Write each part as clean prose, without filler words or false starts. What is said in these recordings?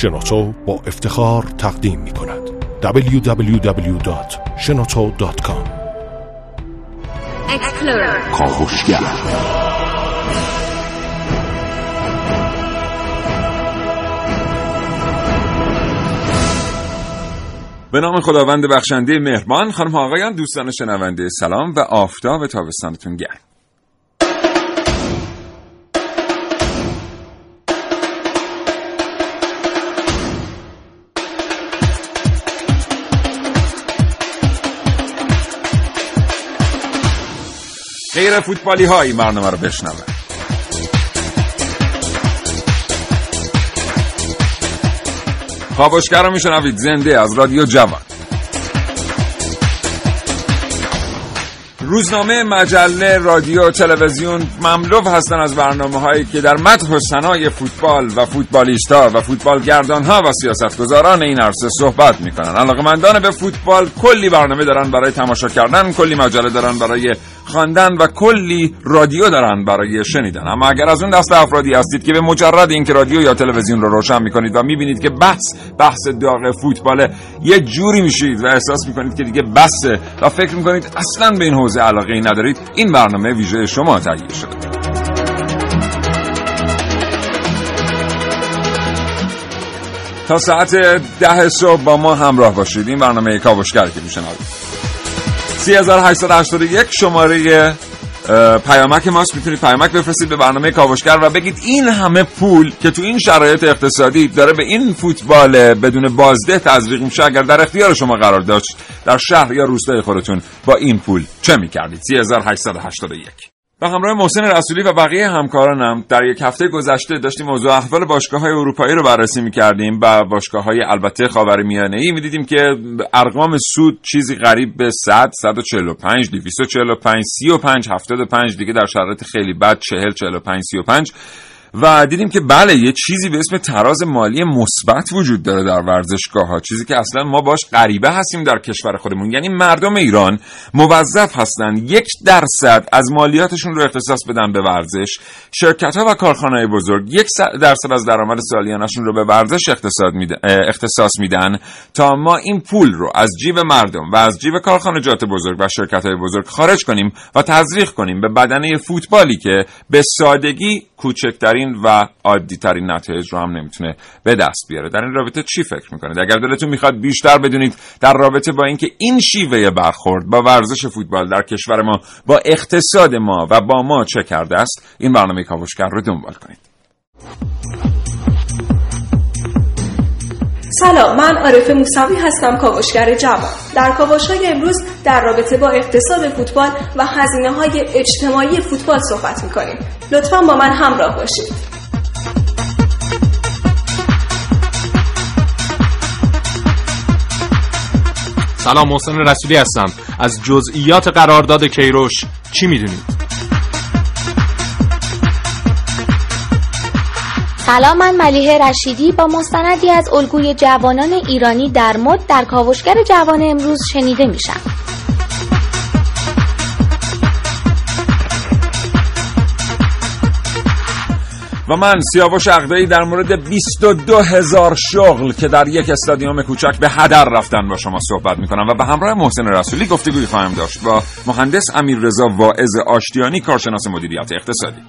شنوتو با افتخار تقدیم می کند www.shenoto.com. کاوشگر به نام خداوند بخشنده مهربان. خانم ها آقایان، دوستان شنونده، سلام و آفتاب تابستانتون گرم. غیر فوتبالی ها این برنامه رو بشنوه. کاوشگر رو میشنوید زنده از رادیو جوان. روزنامه، مجله، رادیو، تلویزیون مملو هستن از برنامه‌هایی که در مدح و ثنای فوتبال و فوتبالیستا و فوتبالگردان‌ها و سیاستگزاران این عرصه صحبت می‌کنن. علاقه‌مندان به فوتبال کلی برنامه دارن برای تماشا کردن، کلی مجله دارن برای خواندن و کلی رادیو دارن برای شنیدن. اما اگر از اون دست افرادی هستید که به مجرد اینکه رادیو یا تلویزیون رو روشن می‌کنید و می‌بینید که بحث داغ فوتبال، یه جوری میشید و احساس می‌کنید که دیگه بسه و فکر می‌کنید اصلاً به این حوزه علاقه‌ای ندارید، این برنامه ویژه شما تهیه شده. تا ساعت 10 صبح با ما همراه باشید. این برنامه کاوشگر که میشنوید 3881 شماره پیامک ماست. میتونید پیامک بفرستید به برنامه کاوشگر و بگید این همه پول که تو این شرایط اقتصادی داره به این فوتبال بدون بازده تزریق میشه، اگر در اختیار شما قرار داشت در شهر یا روستای خودتون با این پول چه میکردید؟ 3881. با همراه محسن رسولی و بقیه همکارانم در یک هفته گذشته داشتیم موضوع احوال باشگاه‌های اروپایی رو بررسی می‌کردیم و باشگاه‌های البته خاورمیانه‌ای می‌دیدیم که ارقام سود چیزی قریب به 100 145 245 35 75 دیگه در شرایط خیلی بد 40 45 35 و دیدیم که بله یه چیزی به اسم تراز مالی مثبت وجود داره در ورزشگاه‌ها، چیزی که اصلا ما باش غریبه هستیم در کشور خودمون. یعنی مردم ایران موظف هستن 1% از مالیاتشون رو اختصاص بدن به ورزش، شرکت‌ها و کارخانه‌های بزرگ 1% از درآمد سالیانه‌شون رو به ورزش اختصاص میدن تا ما این پول رو از جیب مردم و از جیب کارخانجات بزرگ و شرکت‌های بزرگ خارج کنیم و تزریق کنیم به بدنه فوتبالی که به سادگی کوچکترین و عادی ترین نتایج رو هم نمیتونه به دست بیاره. در این رابطه چی فکر میکنید؟ اگر دلتون میخواد بیشتر بدونید در رابطه با اینکه این شیوه برخورد با ورزش فوتبال در کشور ما با اقتصاد ما و با ما چه کرده است، این برنامه کاوشگر رو دنبال کنید. سلام، من عارف موسوی هستم، کاوشگر جوان. در کاوش‌های امروز در رابطه با اقتصاد فوتبال و هزینه‌های اجتماعی فوتبال صحبت می‌کنیم. لطفاً با من همراه باشید. سلام، محسن رسولی هستم. از جزئیات قرارداد کیروش چی می‌دونید؟ سلام، من ملیحه رشیدی با مستندی از الگوی جوانان ایرانی در مد در کاوشگر جوان امروز شنیده میشم. و من سیاووش عقدایی در مورد 22,000 شغل که در یک استادیوم کوچک به هدر رفتن با شما صحبت میکنم و به همراه محسن رسولی گفتگوی خواهم داشت با مهندس امیر رضا واعظ آشتیانی، کارشناس مدیریت اقتصادی.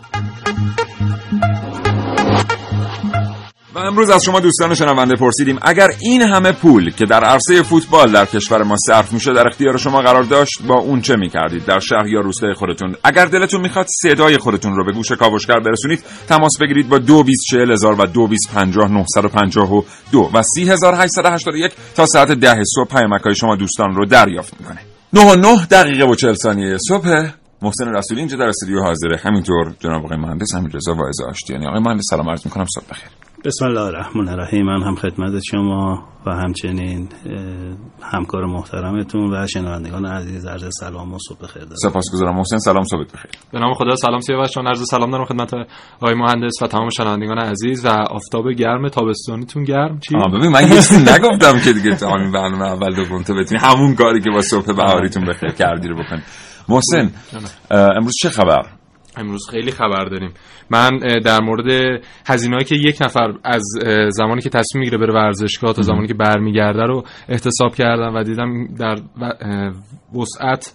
و امروز از شما دوستان شنونده پرسیدیم اگر این همه پول که در عرصه فوتبال در کشور ما صرف میشه در اختیار شما قرار داشت، با اون چه میکردید در شهر یا روستای خودتون؟ اگر دلتون میخواد صدای خودتون رو به گوش کاوشگر برسونید، تماس بگیرید با 224000 و 2250 952 و 3881 تا ساعت 10 صبح پیامک‌های شما دوستان رو دریافت میکنه. 9:09:40 صبح. محسن رسولی اینجا در استودیو حاضره، همینطور جناب آقای مهندس حمید رضا واعظ آشتیانی. آقای مهندس سلام عرض میکنم، صبح بخیر. بسم الله الرحمن الرحیم. من هم خدمت شما و همچنین همکار محترمتون و شنوندگان عزیز عرض سلام و صبح بخیر دارم. سپاسگزارم محسن، سلام، صبح بخیر. به نام خدا. سلام سیاوش جان، عرض سلام دارم خدمت آقای مهندس و تمام شنوندگان عزیز و آفتاب گرم تابستانیتون گرم. چی؟ ببین من هیچ نگفتم که دیگه تا همین برنامه اول دوم تا بتونی همون کاری که با صبح بهاریتون بخیر کردی رو بکنی. محسن امروز چه خبر؟ امروز خیلی خبر داریم. من در مورد هزینه‌ای که یک نفر از زمانی که تصمیم میگیره بره ورزشگاه تا زمانی که برمیگرده رو احتساب کردم و دیدم در وسعت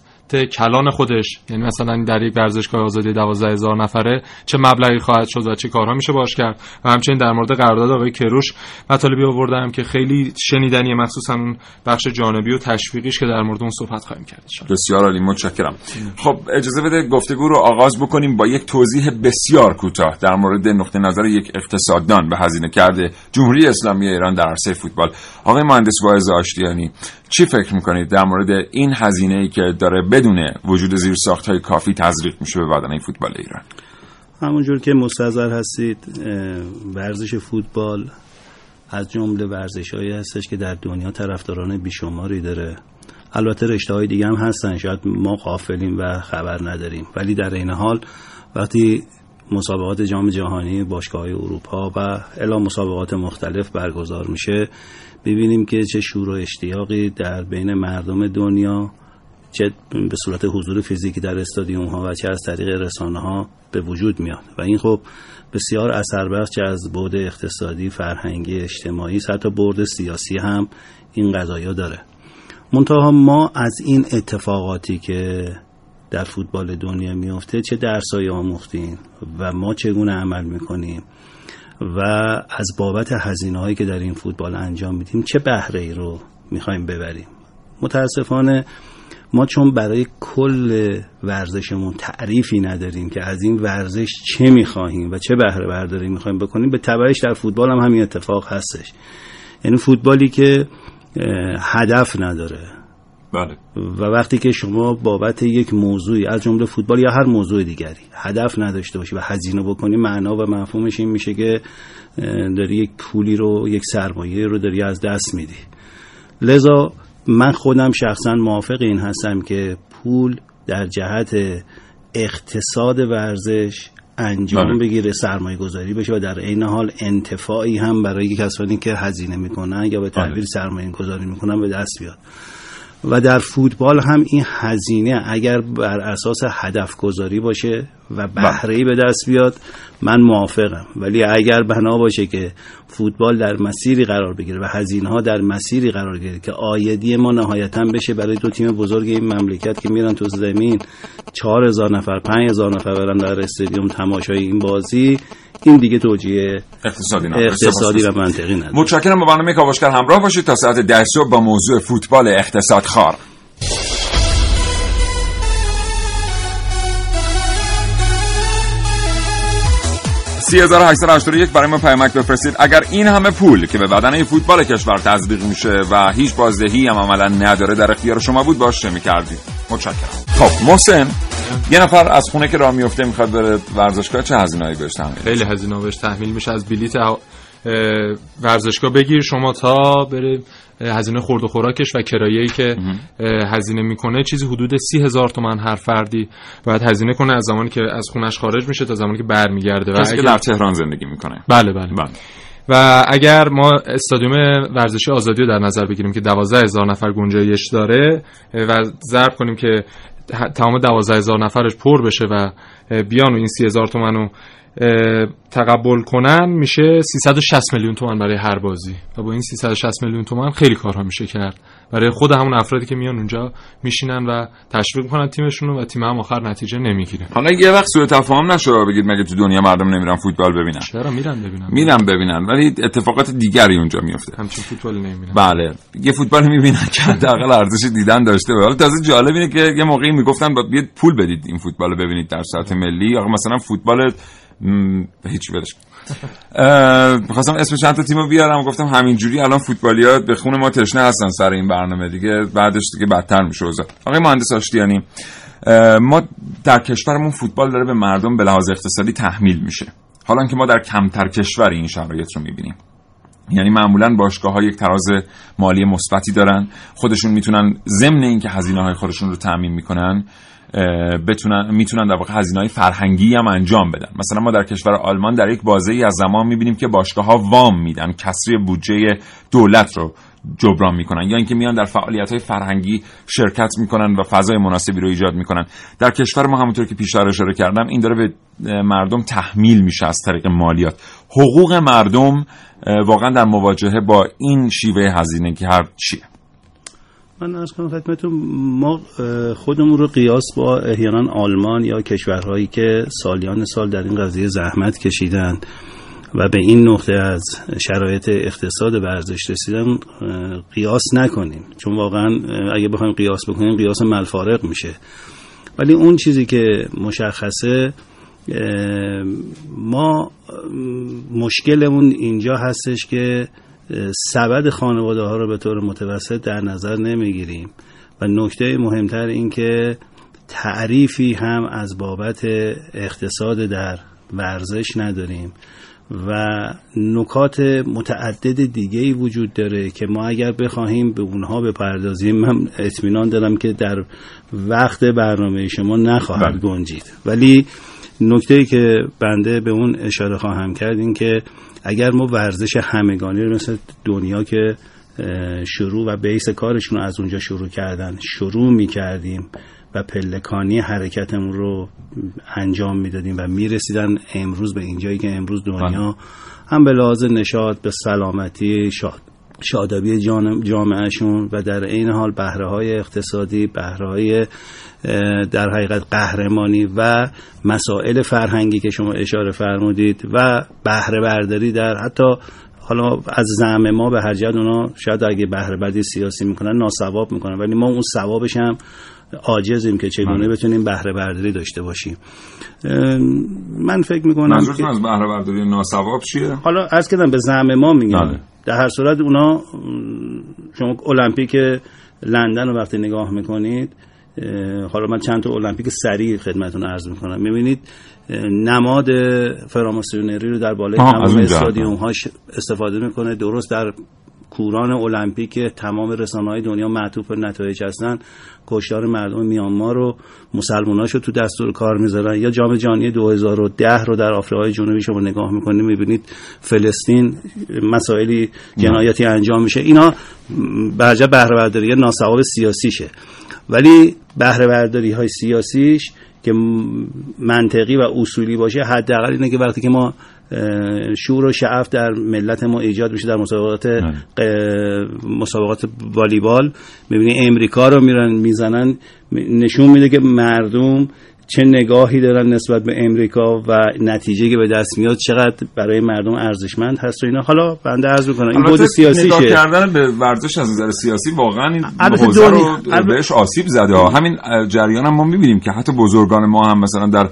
کلان خودش، یعنی مثلا در یک ورزشگاه آزادی 12000 نفره چه مبلغی خواهد شد و چه کارها میشه باش کرد. و همچنین در مورد قرارداد آقای کیروش مطالبی آوردم که خیلی شنیدنیه، مخصوصا اون بخش جانبی و تشویقیش که در مورد اون صحبت خواهیم کرد. بسیار عالی، متشکرم. خب اجازه بده گفتگو رو آغاز بکنیم با یک توضیح بسیار کوتاه در مورد نقطه نظر یک اقتصاددان به هزینه کرده جمهوری اسلامی ایران در عرصه فوتبال. آقای مهندس واعظ آشتیانی، چی فکر می‌کنید در مورد این هزینه‌ای که داره بدون وجود زیرساخت‌های کافی تزریق میشه به بدنه فوتبال ایران؟ همونجور که مستحضر هستید ورزش فوتبال از جمله ورزش‌هایی هستش که در دنیا طرفداران بیشماری داره. البته رشته‌های دیگه هم هستن، شاید ما غافلیم و خبر نداریم، ولی در این حال وقتی مسابقات جام جهانی باشگاه‌های اروپا و الی مسابقات مختلف برگزار میشه ببینیم که چه شور و اشتیاقی در بین مردم دنیا، چه به صورت حضور فیزیکی در استادیوم‌ها و چه از طریق رسانه‌ها به وجود میاد و این خب بسیار اثربخش از بعد اقتصادی، فرهنگی، اجتماعی، حتی بعد سیاسی هم این قضایا داره. منتها ما از این اتفاقاتی که در فوتبال دنیا میفته چه درسایی آموختیم و ما چگونه عمل میکنیم و از بابت هزینه‌هایی که در این فوتبال انجام میدیم چه بهره‌ای رو میخوایم ببریم. متاسفانه ما چون برای کل ورزشمون تعریفی نداریم که از این ورزش چه میخواهیم و چه بهره برداری میخوایم بکنیم، به تبعش در فوتبال هم همین اتفاق هستش. یعنی فوتبالی که هدف نداره. بله. و وقتی که شما بابت یک موضوعی از جمله فوتبال یا هر موضوع دیگری هدف نداشته باشی و هزینه بکنی، معنا و مفهومش این میشه که داری یک پولی رو، یک سرمایه رو داری از دست میدی. لذا من خودم شخصا موافق این هستم که پول در جهت اقتصاد ورزش انجام بگیره، سرمایه گذاری بشه و در این حال انتفاعی هم برای کسانی که هزینه میکنن یا به تعبیر سرمایه گذاری میکنن به دست بیاد. و در فوتبال هم این هزینه اگر بر اساس هدف گذاری باشه و بهره‌ای به دست بیاد من موافقم، ولی اگر بنا باشه که فوتبال در مسیری قرار بگیره و هزینه‌ها در مسیری قرار بگیره که عایدی ما نهایتاً بشه برای دو تیم بزرگ این مملکت که میرن تو زمین 4000 نفر 5000 نفر برن در استادیوم تماشای این بازی، این دیگه توجیه اقتصادی و منطقی نداره. متشکرم. با برنامه کاوشگر همراه باشید تا ساعت 10 صبح با موضوع فوتبال اقتصادخوار. سی 881 برای ما پیامک بفرستید. اگر این همه پول که به بدنه فوتبال کشور تزریق میشه و هیچ بازدهی هم عملا نداره در اختیار شما بود، باش چه می‌کردید؟ متشکرم. خب محسن، یه نفر از خونه که راه میفته میخواد بره ورزشگاه چه هزینه‌ای بهش تحمیل میشه؟ خیلی هزینه بهش تحمیل میشه. از بلیت ورزشگاه بگیر شما تا بره هزینه خورد و خوراکش و کرایه‌ای که هزینه میکنه چیزی حدود 30,000 تومان هر فردی باید هزینه کنه از زمانی که از خونش خارج میشه تا زمانی که برمیگرده. و اگه در تهران زندگی میکنه بله. و اگر ما استادیوم ورزشی آزادی رو در نظر بگیریم که 12000 نفر گنجایش داره و ضرب کنیم که تمام 12000 نفرش پر بشه و بیان و این 30,000 تومان رو تقبل کنن، میشه 360 میلیون تومان برای هر بازی و با این 360 میلیون تومان خیلی کارها میشه کرد برای خود همون افرادی که میان اونجا میشینن و تشویق میکنن تیمشون رو و تیم هم آخر نتیجه نمیگیره. حالا یه وقت سوء تفاهم نشه بگید مگه تو دنیا مردم نمیرن فوتبال ببینن؟ چرا میرن ببینن ولی اتفاقات دیگری اونجا میفته، همچین فوتبال نمیبینن. بله یه فوتبال میبینن که حداقل ارزش دیدن داشته باشه. تازه جالب اینه که یه موقعی میگفتن باید پول بدید این فوتبال رو ببینید در سطح ملی. آقا مثلا فوتبال هیچ ورش می‌خواستم اسم چند تا تیمو بیارم، گفتم همینجوری الان فوتبالی‌ها به خون ما تشنه هستن سر این برنامه دیگه، بعدش دیگه بدتر میشه اوضاع. آقای مهندس آشتیانی، ما در کشورمون فوتبال داره به مردم به لحاظ اقتصادی تحمیل میشه، حالا که ما در کمتر کشور این شرایط رو می‌بینیم. یعنی معمولاً باشگاه‌ها یک تراز مالی مثبتی دارن، خودشون میتونن ضمن اینکه هزینه‌های خودشون رو تأمین می‌کنن میتونن در واقع هزینه‌های فرهنگی هم انجام بدن. مثلا ما در کشور آلمان در یک بازه‌ای از زمان می‌بینیم که باشگاه‌ها وام میدن، کسری بودجه دولت رو جبران میکنن، یا اینکه میان در فعالیت‌های فرهنگی شرکت میکنن و فضای مناسبی رو ایجاد میکنن. در کشور ما همونطور که پیشتر اشاره کردم این داره به مردم تحمیل میشه از طریق مالیات. حقوق مردم واقعا در مواجهه با این شیوه هزینه‌گی هر چیه؟ من عرض کنم خدمتتون ما خودمون رو قیاس با احیانا آلمان یا کشورهایی که سالیان سال در این قضیه زحمت کشیدند و به این نقطه از شرایط اقتصاد ارزش رسیدن قیاس نکنیم، چون واقعا اگه بخوایم قیاس بکنیم قیاس ملفارق میشه. ولی اون چیزی که مشخصه ما مشکلمون اینجا هستش که سبد خانواده ها رو به طور متوسط در نظر نمیگیریم و نکته مهمتر این که تعریفی هم از بابت اقتصاد در ورزش نداریم و نکات متعدد دیگه‌ای وجود داره که ما اگر بخواهیم به اونها بپردازیم من اطمینان دارم که در وقت برنامه شما نخواهد گنجید. ولی نکته‌ای که بنده به اون اشاره خواهم کرد این که اگر ما ورزش همگانی رو مثل دنیا که شروع و بیس کارشون رو از اونجا شروع کردن شروع می‌کردیم و پلکانی حرکتمون رو انجام میدادیم و میرسیدن امروز به اینجایی که امروز دنیا هم به لحاظ نشاط به سلامتی شادابی جامعهشون و در این حال بهره‌های اقتصادی، بهره‌های در حقیقت قهرمانی و مسائل فرهنگی که شما اشاره فرمودید و بهره برداری در حتی حالا از زعم ما به هر جد اونا شاید اگه بهره برداری سیاسی میکنن ناثواب میکنن ولی ما اون ثوابش هم عاجزیم که چگونه بتونیم بهره برداری داشته باشیم. من فکر میکنم منظورتون از بهره برداری ناثواب چیه؟ حالا عرض کردم به زعم ما میگم. در هر صورت اونا شما المپیک لندن رو وقتی نگاه میکنید، حالا من چند تا المپیک سریع خدمتتون عرض میکنم، میبینید نماد فراماسیونری رو در بالای تمام استادیوم‌هاش استفاده میکنه. درست در کوران المپیک تمام رسانه‌های دنیا معطوف به نتایج هستن، کشتار مردم میانمار رو مسلماناشو تو دستور کار میذارن. یا جام جهانی 2010 رو در آفریقای جنوبی شما نگاه میکنید میبینید فلسطین مسائلی جنایتی انجام میشه. اینا برجه بهره‌برداری ناسواب سیاسیشه، ولی بهره‌برداری‌های سیاسیش که منطقی و اصولی باشه حداقل اینه که وقتی که ما شور و شعف در ملت ما ایجاد میشه در مسابقات والیبال میبینی امریکا رو میرن میزنن، نشون میده که مردم چه نگاهی دارن نسبت به امریکا و نتیجه که به دست میاد چقدر برای مردم ارزشمند هست و اینا. حالا بنده عرض میکنم این بود سیاسی نگاه کردن به ورزش از نظر سیاسی واقعا این حوزه رو بهش آسیب زده ها. همین جریان هم ما میبینیم که حتی بزرگان ما هم مثلا در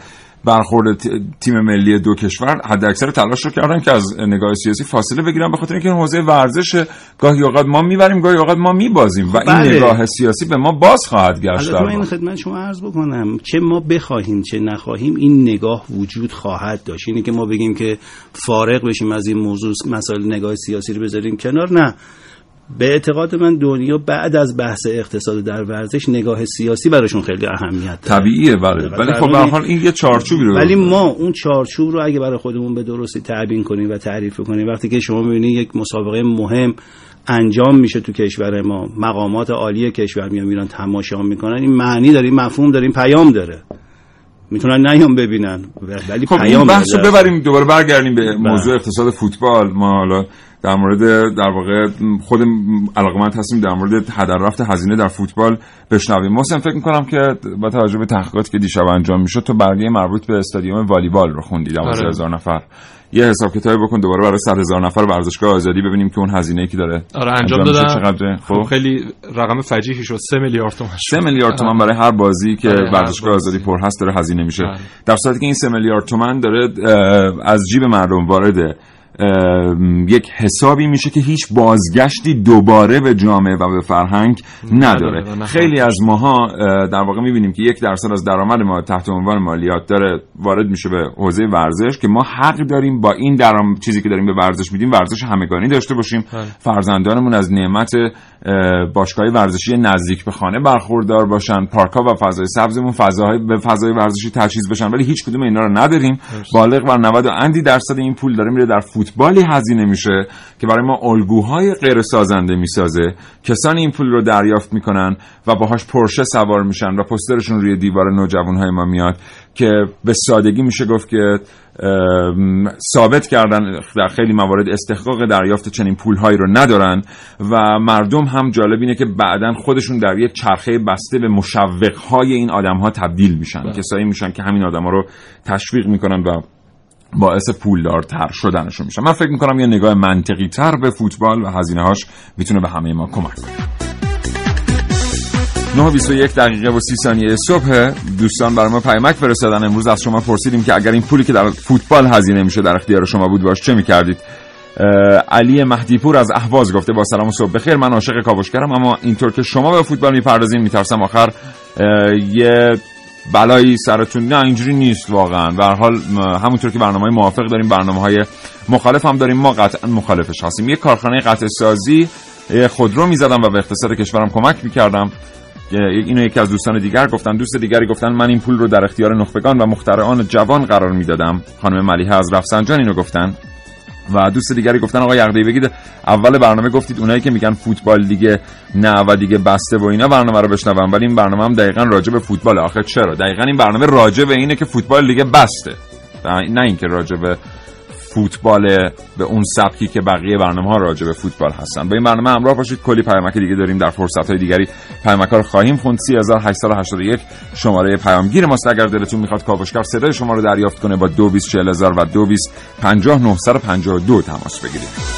برخورد تیم ملی دو کشور حداکثر تلاش رو کردن که از نگاه سیاسی فاصله بگیرن به خاطر اینکه حوزه ورزش گاهی اوقات ما میبریم گاهی اوقات ما میبازیم و این نگاه سیاسی به ما باز خواهد گشت. در این خدمت شما عرض بکنم چه ما بخواهیم چه نخواهیم این نگاه وجود خواهد داشت. اینی که ما بگیم که فارغ بشیم از این موضوع مسائل نگاه سیاسی رو بذاریم کنار، نه. به اعتقاد من دنیا بعد از بحث اقتصاد در ورزش نگاه سیاسی براشون خیلی اهمیت داره. طبیعیه بله، ولی خب به هر حال این یه چارچوبی رو، ولی ما اون چارچوب رو اگه برای خودمون به درستی تعیین کنیم و تعریف کنیم، وقتی که شما می‌بینید یک مسابقه مهم انجام میشه تو کشور ما، مقامات عالی کشور میان میرن تماشا میکنن، این معنی داره، این مفهوم داره، این پیام داره. میتونن نیام ببینن ولی خب پیام بحثو ببریم دوباره برگردیم به موضوع اقتصاد فوتبال. ما حالا در مورد در واقع خود علاقمند هستیم در مورد هدر رفت هزینه در فوتبال بشنویم. محسن فکر می‌کنم که با توجه به تحقیقاتی که دیشب انجام میشد تو برگه مربوط به استادیوم والیبال رو خوندی 12000 نفر. یه حساب کتابی بکن دوباره برای 100,000 نفر ورزشگاه آزادی ببینیم که اون هزینه‌ای که داره انجام دادن چقدره. خب خیلی رقم فجیحی شد، 3 میلیارد تومان. 3 میلیارد تومان برای هر بازی که ورزشگاه آزادی پر هست داره هزینه میشه، در صورتی که این 3 میلیارد تومان داره از جیب مردم وارد یک حسابی میشه که هیچ بازگشتی دوباره به جامعه و به فرهنگ نداره. خیلی از ماها در واقع میبینیم که 1% از درآمد ما تحت عنوان مالیات داره وارد میشه به حوزه ورزش، که ما حق داریم با این درآمد چیزی که داریم به ورزش میدیم ورزش همگانی داشته باشیم، فرزندانمون از نعمت باشگاه‌های ورزشی نزدیک به خانه برخوردار باشن، پارک‌ها و فضای سبزمون فضاهای به فضای ورزشی تجهیز بشن، ولی هیچ کدوم اینا رو نداریم. بالغ بر 90% این پول داره میره در فوتبالی هزینه میشه که برای ما الگوهای غیر سازنده میسازه. کسانی این پول رو دریافت میکنن و باهاش پورشه سوار میشن و پوسترشون روی دیوار نوجوانهای ما میاد که به سادگی میشه گفت که ثابت کردن در خیلی موارد استحقاق دریافت چنین پولهایی رو ندارن. و مردم هم جالب اینه که بعدن خودشون در یک چرخه بسته به مشوقهای این آدمها تبدیل میشن، کسایی میشن که همین آدمها رو تشویق میکنن و باعث پولدارتر شدنشون میشن. من فکر میکنم یه نگاه منطقی تر به فوتبال و هزینه‌هاش میتونه به همه ما کمک کنه. 9:21 صبح. دوستان برای ما پیامک فرستادن. امروز از شما پرسیدیم که اگر این پولی که در فوتبال هزینه میشه در اختیار شما بود باش چه میکردید. علی مهدی پور از اهواز گفته: با سلام و صبح بخیر، من عاشق کاوشگرم، اما اینطور که شما به فوتبال میپردازین میترسم آخر یه بلایی سرتون. نه اینجوری نیست واقعا، به هر حال همونطور که برنامه‌های موافق داریم برنامه‌های مخالف هم داریم، ما قطعا مخالفش هستیم. یه کارخانه قطع سازی خودرو می‌زدم و به اقتصاد کشورم کمک می‌کردم. اینو یکی از دوستان دیگر گفتن. دوست دیگری گفتن: من این پول رو در اختیار نخبگان و مخترعان جوان قرار میدادم. خانم ملیحه از رفسنجان اینو گفتن. و دوست دیگری گفتن: آقای عقدایی، بگید اول برنامه گفتید اونایی که میگن فوتبال دیگه نه و دیگه بسته و اینا برنامه رو بشنون، ولی این برنامه هم دقیقاً راجع به فوتبال. آخه چرا؟ دقیقاً این برنامه راجع به اینه که فوتبال دیگه بسته، نه اینکه راجع به فوتبال به اون سبکی که بقیه برنامه‌ها راجع به فوتبال هستن. با این برنامه همراه باشید. کلی پیامک دیگه داریم، در فرصت‌های دیگری پیامک‌ها رو خواهیم خوند. 3881 شماره پیامگیر ماست. اگر دلتون میخواد کاوشگر صدای شما رو دریافت کنه با 224000 و 225952 تماس بگیرید.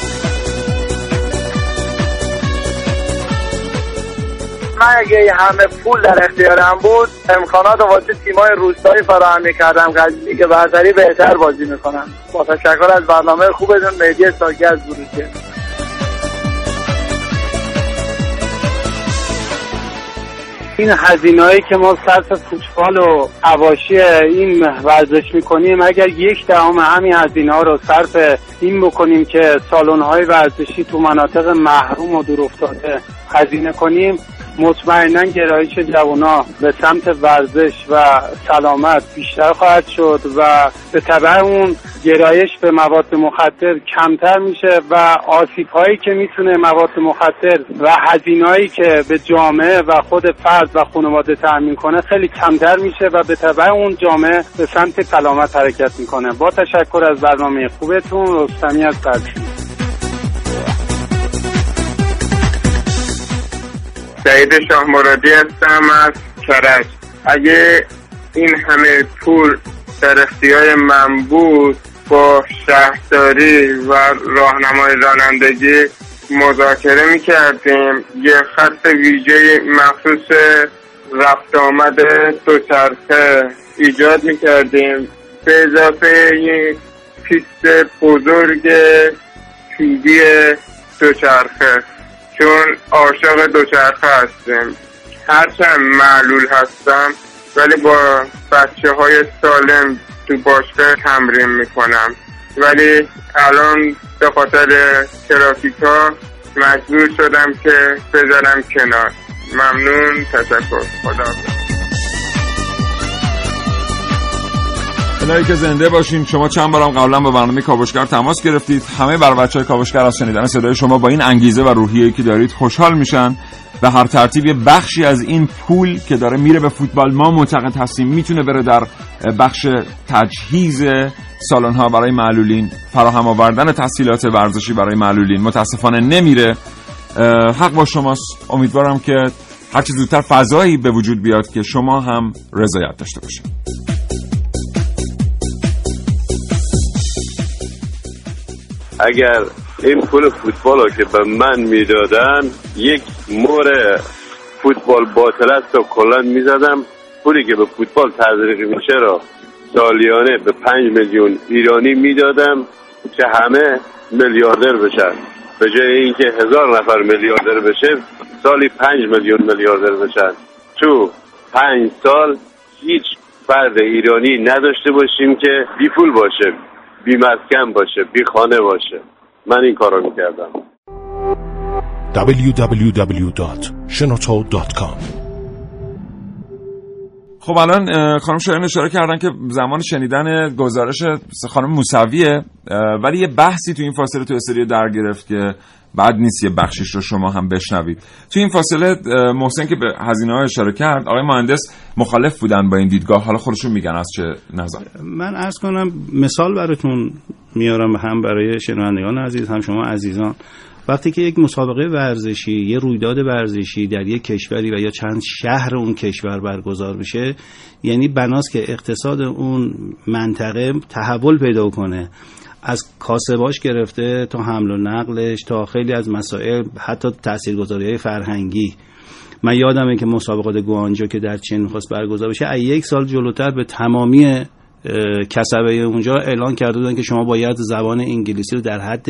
من اگه همه پول در اختیارم بود امکانات واسه تیمای روستایی فراهم می‌کردم که برتری بهتر بازی می‌کنن. با تشکر از برنامه خوبتون. مهدی ساکی از بروجه. این هزینه‌هایی که ما صرف فوتبال و حواشی این ورزش می‌کنیم، اگر 1/10 همین هزینه‌ها رو صرف این بکنیم که سالن‌های ورزشی تو مناطق محروم و دورافتاده هزینه کنیم، مطمئناً گرایش جوان‌ها به سمت ورزش و سلامت بیشتر خواهد شد و به تبع اون گرایش به مواد مخدر کمتر میشه و آسیب‌هایی که میتونه مواد مخدر و هزینه‌هایی که به جامعه و خود فرد و خانواده تأمین کنه خیلی کمتر میشه و به تبع اون جامعه به سمت سلامت حرکت میکنه. با تشکر از برنامه خوبتون. رستمی از تبریز. سعید شاه مرادی هستم از کرج. اگه این همه پول در اختیار من بود، با شهرداری و راهنمای رانندگی مذاکره میکردیم یه خط ویژه مخصوص رفت آمد دوچرخه ایجاد میکردیم، به اضافه یک پیست بزرگ پیدی دوچرخه، چون عاشق دوچرخه هستم. هرچند معلول هستم ولی با بچه‌های سالم تو باشگاه تمرین میکنم، ولی الان به خاطر ترافیک‌ها مجبور شدم که بذارم کنار. ممنون، تشکر، خداحافظ. الهی که زنده باشین. شما چند بارم قبلا با برنامه کاوشگر تماس گرفتید. همه بر بچهای کاوشگر از شنیدن صدای شما با این انگیزه و روحیه‌ای که دارید خوشحال میشن. به هر ترتیب یه بخشی از این پول که داره میره به فوتبال، ما معتقد هستیم میتونه بره در بخش تجهیز سالن‌ها برای معلولین، فراهم آوردن تسهیلات ورزشی برای معلولین. متاسفانه نمیره. حق با شماست. امیدوارم که هر چه زودتر فضایی به وجود بیاد که شما هم رضایت داشته باشید. اگر این پول فوتبال رو که به من میدادن یک مور فوتبال باطلست رو کلن میزدم. پولی که به فوتبال تزریق میشه رو سالیانه به 5 میلیون ایرانی میدادم که همه میلیاردر بشن، به جای اینکه 1000 نفر میلیاردر بشه، سالی 5 میلیون میلیاردر بشن. تو 5 سال هیچ فرد ایرانی نداشته باشیم که بی پول باشه، بی مسکن باشه، بی خانه باشه. من این کار رو میکردم. www.shenoto.com. خب الان خانم شایان اشاره کردن که زمان شنیدن گزارش خانم موسویه، ولی یه بحثی تو این فاصله تو استودیو در گرفت که بد نیست یه بخشش رو شما هم بشنوید. تو این فاصله محسن که به هزینه‌ها اشاره کرد، آقای مهندس مخالف بودن با این دیدگاه، حالا خودشون میگن از چه نظر. من عرض کنم مثال براتون میارم، هم برای شنوندگان عزیز هم شما عزیزان. وقتی که یک مسابقه ورزشی، یه رویداد ورزشی در یک کشوری و یا چند شهر اون کشور برگزار بشه، یعنی بناست که اقتصاد اون منطقه تحول پیدا کنه، از کاسباش گرفته تا حمل و نقلش تا خیلی از مسائل، حتی تاثیرگذاری‌های فرهنگی. من یادمه که مسابقات گوانجو که در چین می‌خواست برگزار بشه، یک سال جلوتر به تمامی کسبه اونجا اعلان کرده بودن که شما باید زبان انگلیسی رو در حد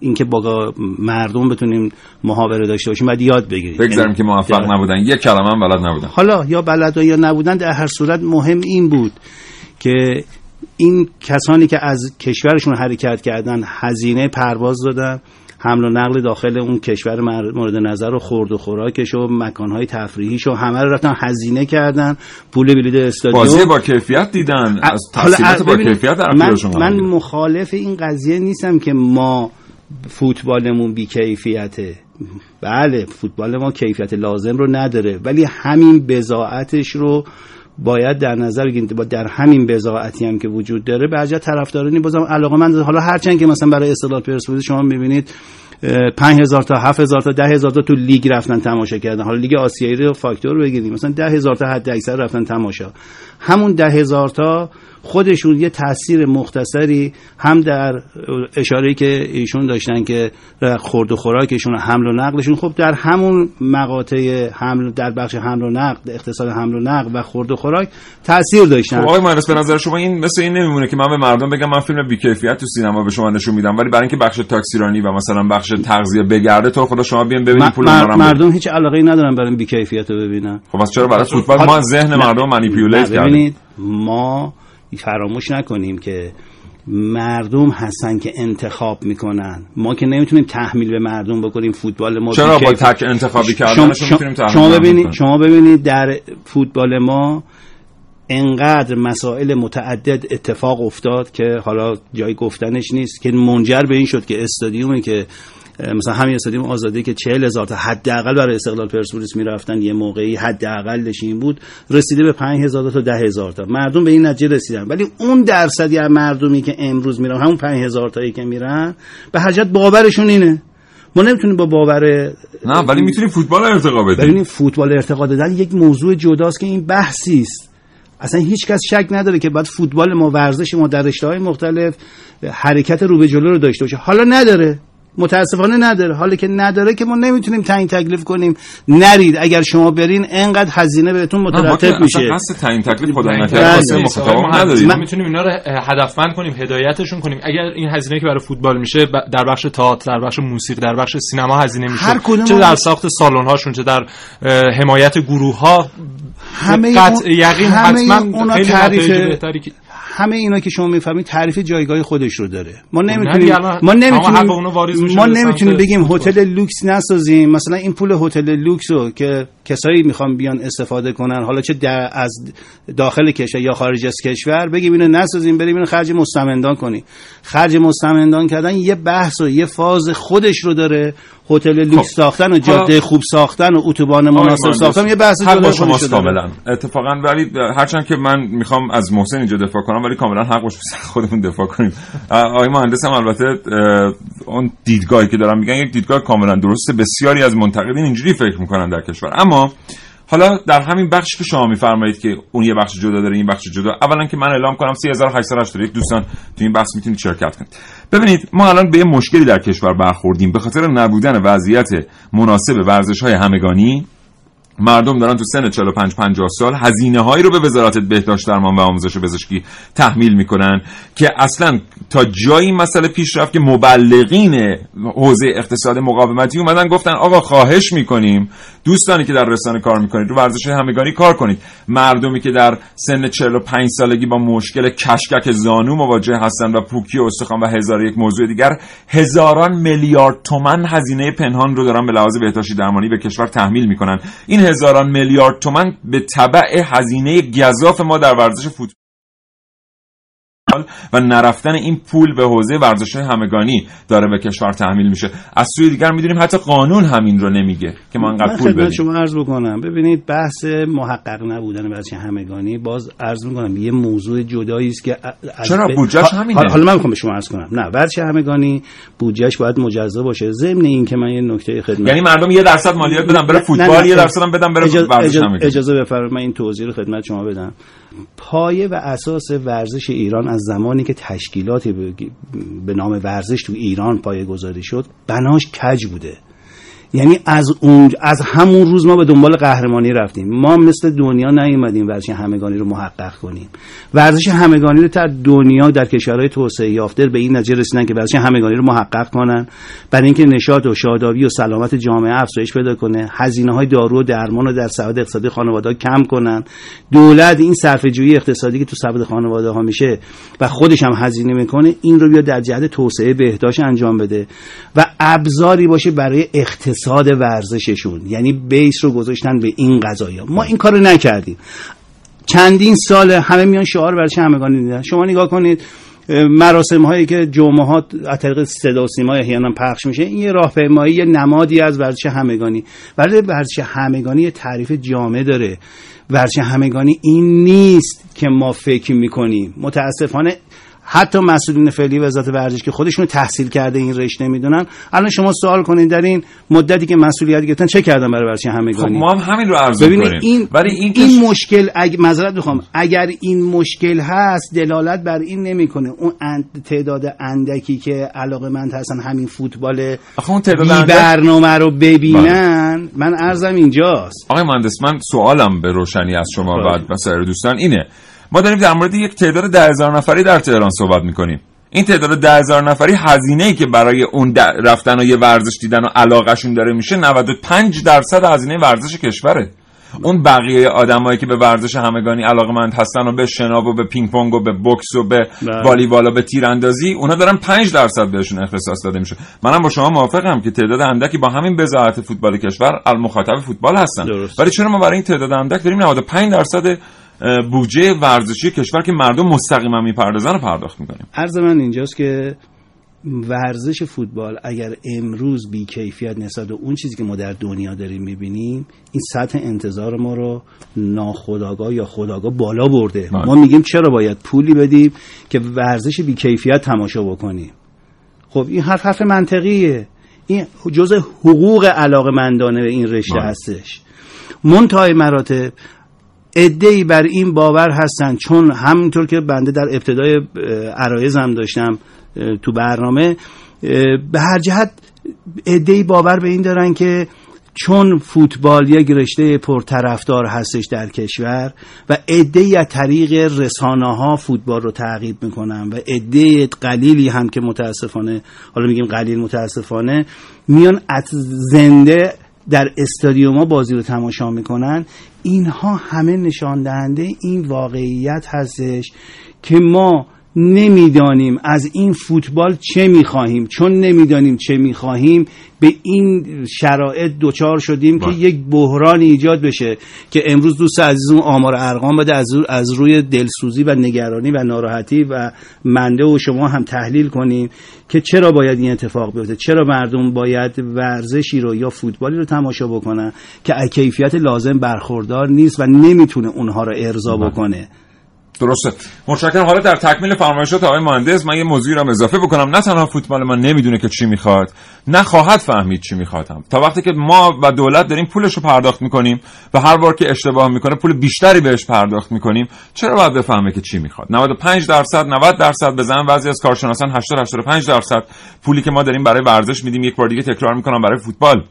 اینکه با مردم بتونیم محاوره داشته باشیم باید یاد بگیرید. بگذاریم که موفق نبودن، یک کلمه هم بلد نبودن. حالا یا بلد یا نبودن، در هر صورت مهم این بود که این کسانی که از کشورشون حرکت کردن هزینه پرواز دادن، حمل و نقل داخل اون کشور مورد نظر رو، خورد و خوراکش و مکان‌های تفریحیش و همه رو رفتن هزینه کردن، پول بلیط استادیوم، بازی با کیفیت دیدن، از تحصیلات با کیفیت در اختیارشون قرار دادن. من مخالف این قضیه نیستم که ما فوتبالمون بی کیفیته. بله فوتبال ما کیفیت لازم رو نداره، ولی همین بضاعتش رو باید در نظر بگیرید. با در همین بضاعتی هم که وجود داره، بعضی طرفدارانی بازم علاقه‌مند، حالا هرچند که مثلا برای استقلال پرسپولیس شما می‌بینید 5000 تا 7000 تا 10000 تا تو لیگ رفتن تماشا کردن، حالا لیگ آسیایی رو فاکتور بگیریم، مثلا 10000 تا حد اکثر رفتن تماشا. همون 10000 تا خودشون یه تاثیر مختصری هم در اشاره‌ای که ایشون داشتن که خورد و خوراکشون، حمل و نقلشون، خب در همون مقاطع حمل، در بخش حمل و نقل، اقتصاد حمل و نقل و خورد و خوراک تاثیر داشتن. خب آقای مهندس به نظر شما این مثل این نمیمونه که من به مردم بگم من فیلم بی‌کیفیت تو سینما به شما نشون میدم، ولی برای اینکه بخش تاکسیرانی و مثلا بخش تغذیه بگرده تو خدا شما بیان ببینید پول ما مردم هیچ علاقه‌ای ندارن برای بی‌کیفیت رو ببینن. خب پس چرا برای فوتبال ما ذهن مردم مانیپیولیت کردیم؟ ما فراموش نکنیم که مردم هستن که انتخاب میکنن، ما که نمیتونیم تحمیل به مردم بکنیم. فوتبال ما چرا با تک انتخابی کردنش میتونیم تحمیل؟ شما ببینید در فوتبال ما انقدر مسائل متعدد اتفاق افتاد که حالا جای گفتنش نیست، که منجر به این شد که استادیومی که مثلا همین استادیوم آزادی که 40000 تا حداقل برای استقلال پرسپولیس میرفتن یه موقعی، حداقلش این بود، رسیده به 5000 تا 10000 تا. مردم به این نتیجه رسیدن، ولی اون درصدی از مردمی که امروز میرن، همون 5000 تایی که میرن، به حجت باورشون اینه. ما نمیتونیم با باور نه، ولی میتونیم فوتبال رو ارتقا بدیم. ببینید فوتبال ارتقا دادن یک موضوع جداست که این بحثی است. اصلا هیچ کس شک نداره که باید فوتبال ما، ورزش ما در رشته‌های مختلف حرکت رو به جلو رو داشته باشه. حالا نداره، متاسفانه نداره. حالا که نداره که ما نمیتونیم تعیین تکلیف کنیم نرید. اگر شما برین انقدر هزینه بهتون مترتب میشه. ما اصلا تعیین تکلیف خدای نکرده مخاطبم نداریم. ما میتونیم اینا رو هدفمند کنیم، هدایتشون کنیم. اگر این هزینه که برای فوتبال میشه در بخش تئاتر، در بخش موسیقی، در بخش سینما هزینه میشه، چه در ساخت سالن‌هاشون، چه در حمایت گروه‌ها، همه همه اینا که شما میفهمید تعریف جایگاه خودش رو داره. ما نمیتونیم بگیم هتل لوکس نسازیم. مثلا این پول هتل لوکس رو که کسایی میخوان بیان استفاده کنن، حالا چه از داخل کشور یا خارج از کشور، بگیم اینو نسازیم، بریم اینو خرج مستمندان کنیم. خرج مستمندان کردن یه بحث و یه فاز خودش رو داره. هتل لوکس ساختن و جاده خوب ساختن و اتوبان مناسب ساختن یه بحث جدا شده. کاملا اتفاقا، ولی هرچند که من میخوام از محسن اینجا دفاع کنم، ولی کاملا حق باشه خودمون دفاع کنیم. آقای مهندس هم البته اون دیدگاهی که دارم میگن یک دیدگاه کاملا درسته. بسیاری از منتقدین اینجوری فکر میکنن در کشور. اما حالا در همین بخشی که شما میفرمایید که اون یه بخش جدا داره، این بخش جدا، اولا که من اعلام کنم 3881 دوستان تو این بحث میتونید شرکت کنید. ببینید ما الان به یه مشکلی در کشور برخوردیم به خاطر نبودن وضعیت مناسب ورزش‌های همگانی مردم دارن تو سن 45-50 سال هزینه هایی رو به وزارت بهداشت درمان و آموزش پزشکی تحمیل میکنن که اصلا تا جایی مسئله پیش رفت که مبلغین حوزه اقتصاد مقاومتی اومدن گفتن آقا خواهش میکنیم دوستانی که در رسانه کار میکنید رو ورزش همگانی کار کنید. مردمی که در سن 45 سالگی با مشکل کشکک زانو مواجه هستن و پوکی استخوان و هزار یک موضوع دیگر، هزاران میلیارد تومان هزینه پنهان رو دارن به لحاظ بهداشتی درمانی به کشور تحمیل میکنن. این هزاران میلیارد تومان به تبع هزینه گزاف ما در ورزش فوتبال و نرفتن این پول به حوزه ورزش همگانی داره به کشور تحمیل میشه. از سوی دیگر میدونیم حتی قانون همین رو نمیگه که ما انقدر پول بدیم. من شما عرض بکنم ببینید بحث محقق نبودن ورزش همگانی، باز عرض میکنم یه موضوع جدایی است که چرا بودجهش همینه. حالا من میخوام به شما عرض کنم نه، ورزش همگانی بودجهش باید مجزا باشه. ضمن این که من یه نکته خدمت، یعنی مردم 1% مالیات بدن برای فوتبال، 1% هم بدن برای ورزش همگانی. اجازه بفرمایید من این توضیح رو خدمت شما بدم. پایه و اساس ورزش ایران از زمانی که تشکیلات به نام ورزش تو ایران پایه گذاری شد بناش کج بوده. یعنی از همون روز ما به دنبال قهرمانی رفتیم. ما مثل دنیا نیومدیم ورزش همگانی رو محقق کنیم. ورزش همگانی رو تا دنیا در کشورهای توسعه یافته به این نتیجه رسیدن که ورزش همگانی رو محقق کنن برای اینکه نشاط و شادابی و سلامت جامعه افزایش پیدا کنه، هزینه‌های دارو و درمان رو در سبد اقتصادی خانواده‌ها کم کنن. دولت این صرفه‌جویی اقتصادی که تو سبد خانواده‌ها میشه و خودش هم هزینه میکنه این رو بیا در جهت توسعه بهداشت انجام بده و ابزاری باشه برای ساده ورزششون. یعنی بیس رو گذاشتن به این قضایا، ما این کارو نکردیم. چندین سال همه میان شعار ورزش همگانی میدن. شما نگاه کنید مراسم هایی که جمعه ها از طریق صدا و سیما احیانا پخش میشه، این یه راهپیمایی، یه نمادی از ورزش همگانی. ولی ورزش همگانی یه تعریف جامع داره. ورزش همگانی این نیست که ما فکر میکنیم. متاسفانه حتی مسئولین فعلی وزارت ورزش که خودشون تحصیل کرده این رشته نمیدونن، الان شما سوال کنین در این مدتی که مسئولیت گرفتن چه کردن برای ورزش همگانی. خب ما هم همین رو عرض می‌کنیم. این مشکل اگه معذرت بخوام اگر این مشکل هست دلالت بر این نمیکنه اون تعداد اندکی که علاقه‌مند هستن همین فوتبال برنامه رو ببینن. من عرضم اینجاست آقای مهندس، من سوالم به روشنی از شما و سایر دوستان اینه، ما داریم در مورد یک تعداد 10,000 نفری در تهران صحبت میکنیم. این تعداد 10,000 نفری هزینه‌ای که برای اون رفتن و یه ورزش دیدن و علاقه‌شون داره میشه 95% هزینه ورزش کشوره. اون بقیه آدمایی که به ورزش همگانی علاقه‌مند هستن و به شناب و به پینگ پونگ و به بوکس و به والیبال و به تیراندازی، اونا دارن 5% بهشون اختصاص داده میشه. منم با شما موافقم که تعداد اندکی با همین وزارت فوتبال کشور مخاطب فوتبال هستن. ولی چرا ما برای این تعداد اندک داریم 95% بودجه ورزشی کشور که مردم مستقیما میپردازن رو پرداخت میکنیم؟ عرض من اینجاست که ورزش فوتبال اگر امروز بی کیفیت نسبت به اون چیزی که ما در دنیا داریم میبینیم، این سطح انتظار ما رو ناخودآگاه یا خودآگاه بالا برده. ما میگیم چرا باید پولی بدیم که ورزش بی کیفیت تماشا بکنیم؟ خب این حرف منطقیه. این جزء حقوق علاقه‌مندانه به این رشته هستش. منتهای مراتب ادعی بر این باور هستن، چون همونطور که بنده در ابتدای عرایزم داشتم تو برنامه، به هر جهت ادعی باور به این دارن که چون فوتبال یک رشته پرطرفدار هستش در کشور و عده‌ای از طریق رسانه‌ها فوتبال رو تعقیب میکنن و عده قلیلی هم که متاسفانه، حالا میگیم قلیل متاسفانه، میان از زنده در استادیوم‌ها بازی رو تماشا میکنن. اینها همه نشان دهنده این واقعیت هستش که ما نمیدانیم از این فوتبال چه میخواهیم. چون نمیدانیم چه میخواهیم به این شرایط دوچار شدیم که یک بحران ایجاد بشه که امروز دوست عزیزم آمار ارقام بده از روی دلسوزی و نگرانی و ناراحتی و منده و شما هم تحلیل کنیم که چرا باید این اتفاق بیفته، چرا مردم باید ورزشی رو یا فوتبالی رو تماشا بکنن که از کیفیت لازم برخوردار نیست و نمیتونه اونها رو ارضا بکنه. درسته، متشکرم. حالا در تکمیل فرمایشات آقای مهندس من یه موضوعی رو اضافه بکنم. نه تنها فوتبال ما نمیدونه که چی میخواد، نه خواهد فهمید چی میخوادم. تا وقتی که ما و دولت داریم پولش رو پرداخت میکنیم و هر بار که اشتباه میکنه پول بیشتری بهش پرداخت میکنیم، چرا باید بفهمه که چی میخواد؟ 95%، 90% بزن، بعضی از کارشناسان 80-85% پولی که ما داریم برای ورزش میدیم، یک بار دیگه تکرار میکنم، برای فوتبال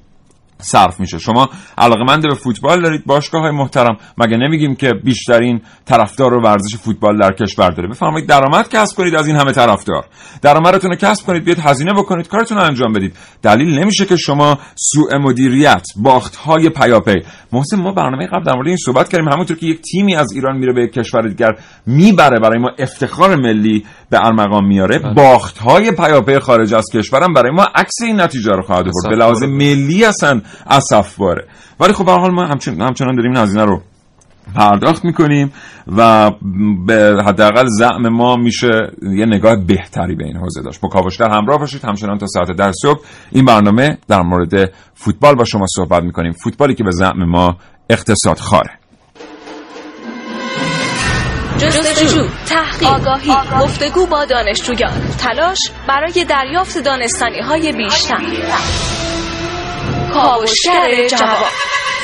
صرف میشه. شما علاقه‌مند به فوتبال دارید، باشگاه‌های محترم، مگه نمیگیم که بیشترین طرفدار رو ورزش فوتبال در کشور داره؟ بفرمایید درآمد کسب کنید از این همه طرفدار، درآمدتون رو کسب کنید، بیاید هزینه بکنید، کارتون رو انجام بدید. دلیل نمیشه که شما سوء مدیریت، باخت‌های پیاپی. محسن، ما برنامه قبل در مورد این صحبت کردیم، همونطور که یک تیمی از ایران میره به یک کشور دیگر میبره، برای ما افتخار ملی به ارمغان میاره، باخت‌های پیاپی خارج از کشورم برای ما عکس این نتیجه رو خواهد بود. به لحاظ ملی اصلا اسفباره، ولی خب به هر حال ما همچنان داریم این هزینه رو پرداخت میکنیم و به حداقل زعم ما میشه یه نگاه بهتری به این حوزه داشت. با کاوشگر همراه باشید، همچنان تا ساعت 10 صبح این برنامه در مورد فوتبال با شما صحبت میکنیم، فوتبالی که به زعم ما اقتصاد خاره. جستجو، تحقیق، آگاهی، گفتگو با دانشجویان، تلاش برای دریافت دانستنی‌های بیشتر. کاوشگر جواب.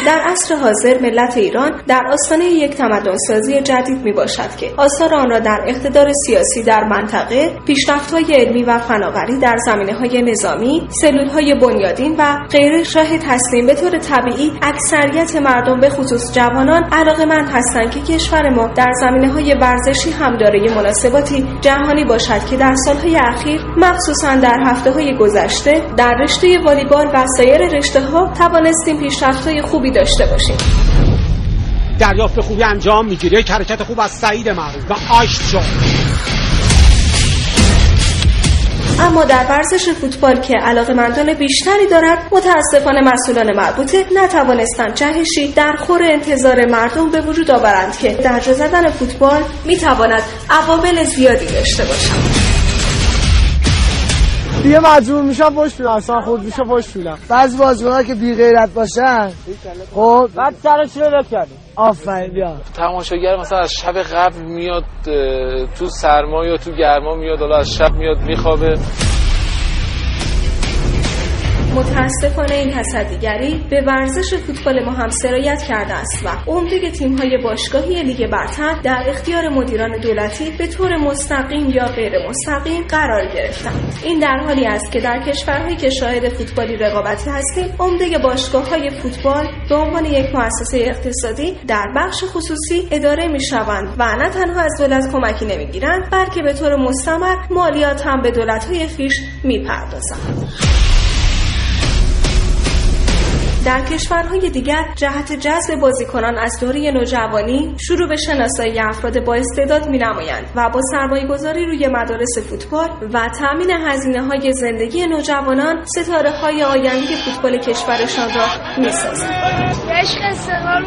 در عصر حاضر ملت ایران در آستانه یک تمدن‌سازی جدید میباشد که آثار آن را در اقتدار سیاسی در منطقه، پیشرفت‌های علمی و فناوری در زمینه‌های نظامی، سلول‌های بنیادین و غیره شاه تسلیم به طور طبیعی اکثریت مردم به خصوص جوانان علاقه‌مند هستند که کشور ما در زمینه‌های ورزشی هم دارای مناسباتی جهانی باشد که در سال‌های اخیر مخصوصاً در هفته‌های گذشته در رشته والیبال و سایر رشته‌ها توانستیم پیشرفت‌های خوبی داشته باشیم. دریافت خوبی انجام میگیره، یک حرکت خوب از سعید معروف و آشت شد. اما در ورزش فوتبال که علاقه‌مندان بیشتری دارد، متأسفانه مسئولان مربوطه نتوانستند جهشی در خور انتظار مردم به وجود آورند که در جو زدن فوتبال میتواند عوامل زیادی داشته باشد. دیگه مجبور میشم پشت پولم، اصلا خود میشه پشت پولم. بعضی بازیکن‌ها که بی غیرت باشن، خب بعد سرش رو بکنه. آفرین. بیا تماشاگر مثلا از شب قبل میاد تو سرما یا تو گرما میاد، حالا از شب میاد میخوابه. متاسفانه این حسدیگری به ورزش فوتبال ما هم سرایت کرده است و عمده تیم‌های باشگاهی لیگ برتر در اختیار مدیران دولتی به طور مستقیم یا غیر مستقیم قرار گرفتند. این در حالی است که در کشورهایی که شاهد فوتبالی رقابتی هستیم، عمده باشگاه‌های فوتبال به عنوان یک مؤسسه اقتصادی در بخش خصوصی اداره می‌شوند و نه تنها از دولت کمکی نمی‌گیرند، بلکه به طور مستمر مالیات هم به دولت‌های خویش می‌پردازند. در کشورهای دیگر جهت جذب بازیکنان از دوره نوجوانی شروع به شناسایی افراد با استعداد می‌نمایند و با سرمایه‌گذاری روی مدارس فوتبال و تأمین هزینه‌های زندگی نوجوانان ستاره‌های آینده فوتبال کشورشان را می‌سازند. عشق استقلال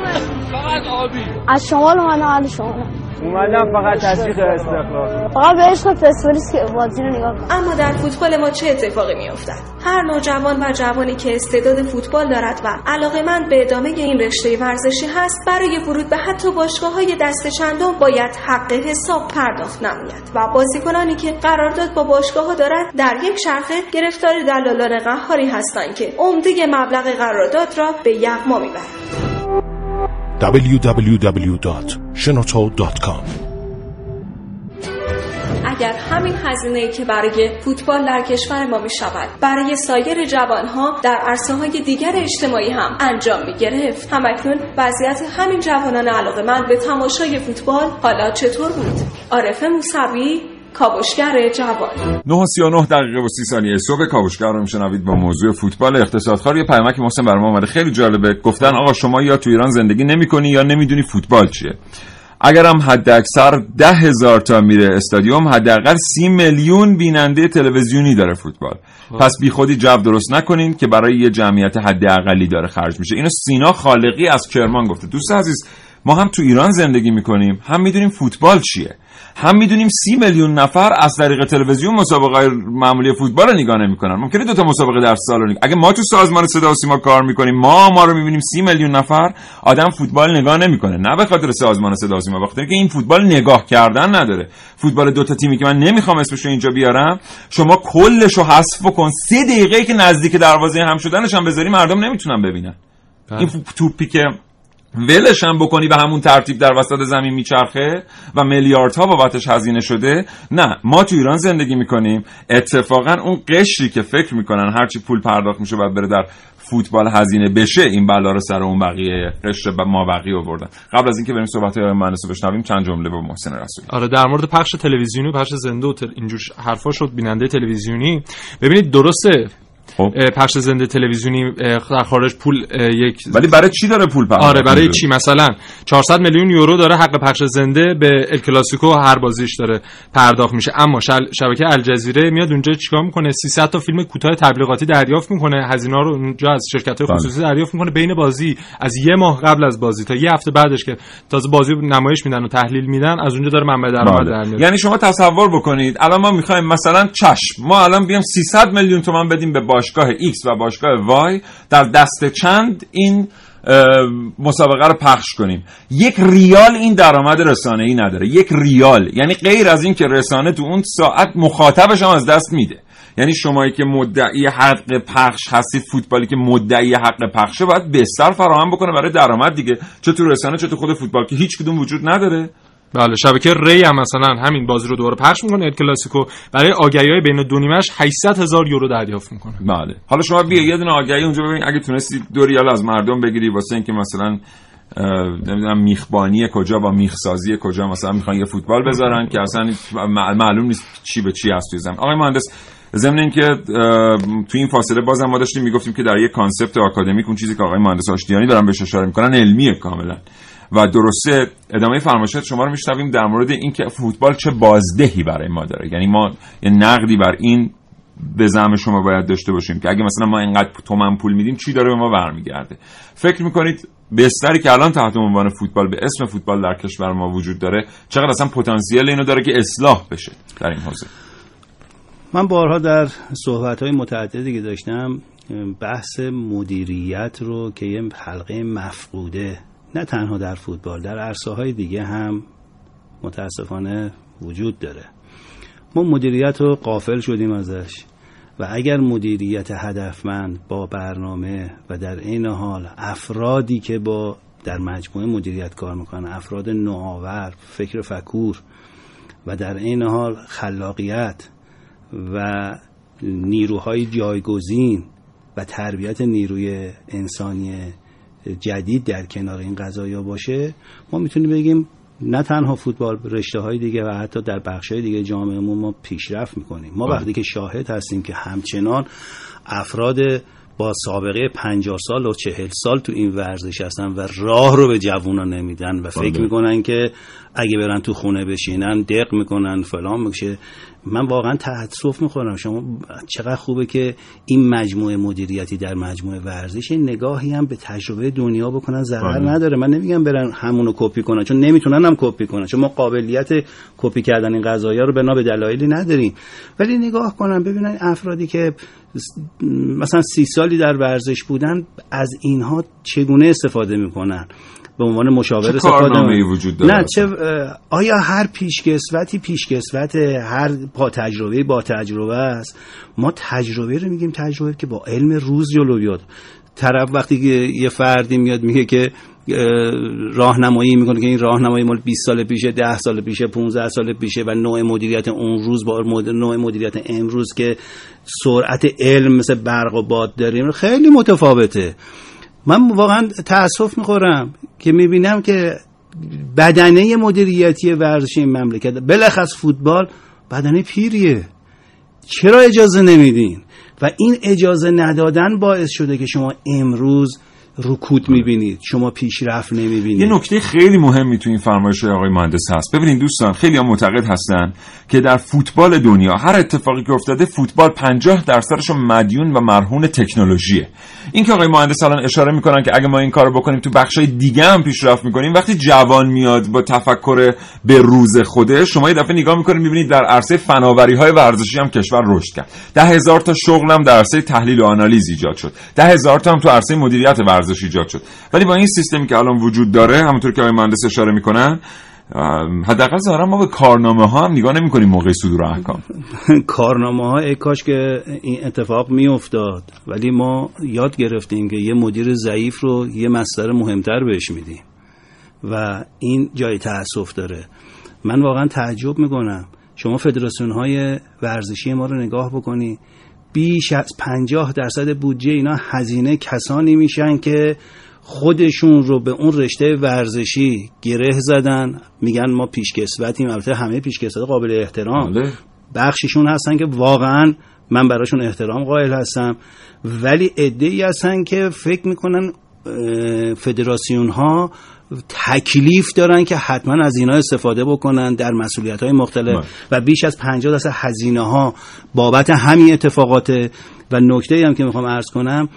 فقط آبی. از شمال من شما اومدم فقط تصدیق استقلال. آقا به عشق پرسپولیس که بازی رو نگاه کن. اما در فوتبال ما چه اتفاقی میافتد؟ هر نوجوان و جوانی که استعداد فوتبال دارد و علاقه‌مند به ادامه این رشته ورزشی هست، برای ورود به حتی باشگاه‌های دست چندم باید حق حساب پرداخت نماید و بازیکنانی که قرارداد با باشگاه‌ها دارند در یک شرخه گرفتار دلالان قهاری هستند که عمده مبلغ قرارداد را به یغما می‌برند. www.shenoto.com. اگر همین هزینه‌ای که برای فوتبال در کشور ما می‌شود برای سایر جوان‌ها در عرصه‌های دیگر اجتماعی هم انجام می‌گرفت، همکنون وضعیت همین جوانان علاقه‌مند به تماشای فوتبال حالا چطور بود؟ عارف موسوی، کاوشگر جوان. 9:39 دقیقه و 30 ثانیه صبح کاوشگر رو میشنوید با موضوع فوتبال اقتصادخوار. یه پیامک محسن برام اومده خیلی جالبه، گفتن آقا شما یا تو ایران زندگی نمی‌کنی یا نمی‌دونی فوتبال چیه. اگرم حد اکثر 10,000 تا میره استادیوم، حداقل 30 میلیون بیننده تلویزیونی داره فوتبال. پس بیخودی جو درست نکنین که برای یه جمعیت حداقلی داره خرج میشه. اینو سینا خالقی از کرمان گفته. دوست عزیز، ما هم تو ایران زندگی میکنیم، هم میدونیم فوتبال چیه، هم میدونیم 30 میلیون نفر از طریق تلویزیون مسابقه معمولی فوتبال رو نگاه نمیکنن. ممکنه 2 تا مسابقه در سال رو نگاه. اگه ما تو سازمان صدا و سیما کار میکنیم، ما رو میبینیم 30 میلیون نفر آدم فوتبال نگاه نمیکنه. نه به خاطر سازمان صدا و سیما، به خاطر که این فوتبال نگاه کردن نداره. فوتبال 2 تا تیمی که من نمیخوام اسمش رو اینجا بیارم، شما کلش رو حذف کن، 3 دقیقه‌ای که نزدیک دروازه هم شدنش هم بذاری مردم نمیتونن ببینن. این توپی که ولش هم بکنی به همون ترتیب در وسط زمین میچرخه و میلیاردها بابتش هزینه شده. نه، ما تو ایران زندگی میکنیم. اتفاقا اون قشری که فکر میکنن هرچی پول پرداخت میشه باید بره در فوتبال هزینه بشه این بلا رو سر اون بقیه قشر ما بقیه آوردن. قبل از اینکه بریم صحبت‌های آقای مهندس رو بشنویم چند جمله با محسن رسولی. آره در مورد پخش تلویزیونی و پخش زنده و اینجور حرفا شد بیننده تلویزیونی. ببینید درسته پخش زنده تلویزیونی در خارج پول یک، ولی برای چی داره پول پخش؟ آره برای چی؟ مثلا 400 میلیون یورو داره حق پخش زنده به ال کلاسیکو هر بازیش داره پرداخت میشه، اما شبکه الجزیره میاد اونجا چیکار میکنه؟ 300 تا فیلم کوتاه تبلیغاتی دریافت میکنه، هزینه رو اونجا از شرکت‌های خصوصی دریافت میکنه بین بازی، از یه ماه قبل از بازی تا یه هفته بعدش که تازه بازی نمایش میدن و تحلیل میدن از اونجا داره منبع درآمد در میاره. یعنی شما تصور بکنید الان ما می‌خوایم مثلا چشم ما الان بیام 300 میلیون تومان بدیم به باشگاه ایکس و باشگاه وای در دست چند این مسابقه رو پخش کنیم، 1 ریال این درآمد رسانه‌ای نداره، 1 ریال، یعنی غیر از این که رسانه تو اون ساعت مخاطبش هم از دست میده. یعنی شمایی که مدعی حق پخش هستید، فوتبالی که مدعی حق پخشه باید بستر فراهم بکنه برای درآمد دیگه، چه تو رسانه چه تو خود فوتبال که هیچ کدوم وجود نداره. بله شبکه ری هم مثلا همین بازی رو دوباره پخش میکنه ال کلاسیکو، برای آگهی‌های بین دو نیمه‌اش 800,000 یورو دریافت میکنه. بله حالا شما بیا یه دونه آگهی اونجا ببین، اگه تونستی 2 ریال از مردم بگیری واسه اینکه مثلا نمیدونم میخبانی کجا با میخسازی کجا مثلا میخوان یه فوتبال بذارن که اصلا معلوم نیست چی به چی هست توی زمین. آقای مهندس ضمن این که تو این فاصله بازم ما داشتیم میگفتیم که در یک کانسپت آکادمیک اون چیزی که آقای مهندس آشتیانی دارن بهش اشاره میکنن علمیه کاملا و درسته. ادامه فرمایشات شما رو میشنویم در مورد اینکه فوتبال چه بازدهی برای ما داره، یعنی ما یه نقدی بر این به زعم شما باید داشته باشیم که اگه مثلا ما اینقدر تومن پول میدیم چی داره به ما برمیگرده. فکر میکنید بستری که الان تحت عنوان فوتبال به اسم فوتبال در کشور ما وجود داره چقدر اصلا پتانسیل اینو داره که اصلاح بشه در این حوزه؟ من بارها در صحبت‌های متعددی که داشتم بحث مدیریت رو که یه حلقه مفقوده نه تنها در فوتبال، در عرصه‌های دیگه هم متاسفانه وجود داره. ما مدیریت رو غافل شدیم ازش و اگر مدیریت هدفمند با برنامه و در این حال افرادی که با در مجموعه مدیریت کار میکنن، افراد نوآور، فکر فکور و در این حال خلاقیت و نیروهای جایگزین و تربیت نیروی انسانی جدید در کنار این قضایا باشه، ما میتونیم بگیم نه تنها فوتبال، رشته های دیگه و حتی در بخش های دیگه جامعهمون ما پیشرفت میکنیم. ما وقتی که شاهد هستیم که همچنان افراد با سابقه 50 سال و 40 سال تو این ورزش هستن و راه رو به جوونا نمیدن و فکر میکنن که اگه برن تو خونه بشینن دق میکنن فلان میشه، من واقعا تأسف میخورم. شما چقدر خوبه که این مجموعه مدیریتی در مجموعه ورزش نگاهی هم به تجربه دنیا بکنن، ضرر نداره. من نمیگم برن همونو کپی کنن، چون نمیتونن هم کپی کنن، چون ما قابلیت کپی کردن این قضایا رو بنا به دلایلی نداریم، ولی نگاه کنن ببینن افرادی که مثلا 30 سالی در ورزش بودن از اینها چگونه استفاده میکنن، به عنوان مشاور استفاده وجود داره. نه چه آیا هر پیشکسوتی پیشکسوت، هر با تجربه با تجربه است. ما تجربه رو میگیم تجربه که با علم روز جلو بیاد. طرف وقتی یه فردی میاد میگه که راهنمایی میکنه که این راهنمایی مال 20 سال پیشه، 10 سال پیشه، 15 سال پیشه و نوع مدیریت اون روز با نوع مدیریت امروز که سرعت علم مثل برق و باد داریم خیلی متفاوته. من واقعا تأسف میخورم که میبینم که بدنه مدیریتی ورزش این مملکت بلخص فوتبال بدنه پیریه. چرا اجازه نمیدین؟ و این اجازه ندادن باعث شده که شما امروز رکود میبینید، شما پیشرفت نمیبینید. یه نکته خیلی مهمی تو این فرمایش آقای مهندس هست. ببینید دوستان، خیلی هم معتقد هستن که در فوتبال دنیا هر اتفاقی که افتاده فوتبال 50% مدیون و مرهون تکنولوژیه. این که آقای مهندس الان اشاره میکنن که اگه ما این کارو بکنیم تو بخشای دیگه هم پیشرفت میکنیم، وقتی جوان میاد با تفکر به روز خودش، شما یه دفعه نگاه میکنید میبینید در عرصه فناوری‌های ورزشی هم کشور رشد کرد. 10,000 تا شغلم در عرصه تحلیل و آنالیز ایجاد شد. 10,000 تا هم تو عرصه مدیریت ارزش ایجاد شد. ولی با این سیستمی که الان وجود داره، همونطور که آقای مهندس اشاره میکنن، حداقل ظاهرا ما به کارنامه ها هم نگاه نمیکنیم موقع صدور احکام. کارنامه ها ای کاش که این اتفاق میافتاد، ولی ما یاد گرفتیم که یه مدیر ضعیف رو یه مصدر مهمتر بهش میدیم و این جای تأسف داره. من واقعا تعجب میکنم. شما فدراسیون های ورزشی ما رو نگاه بکنی، بیش از 50% بودجه اینا هزینه کسانی میشن که خودشون رو به اون رشته ورزشی گره زدن. میگن ما پیشکسوتیم. البته همه پیشکسوت قابل احترام، بخششون هستن که واقعا من براشون احترام قائل هستم، ولی عده‌ای هستن که فکر میکنن فدراسیون ها تکلیف دارن که حتما از اینا استفاده بکنن در مسئولیت های مختلف و بیش از 50% هزینه ها بابت همین اتفاقاته. و نکته هم که میخوام عرض کنم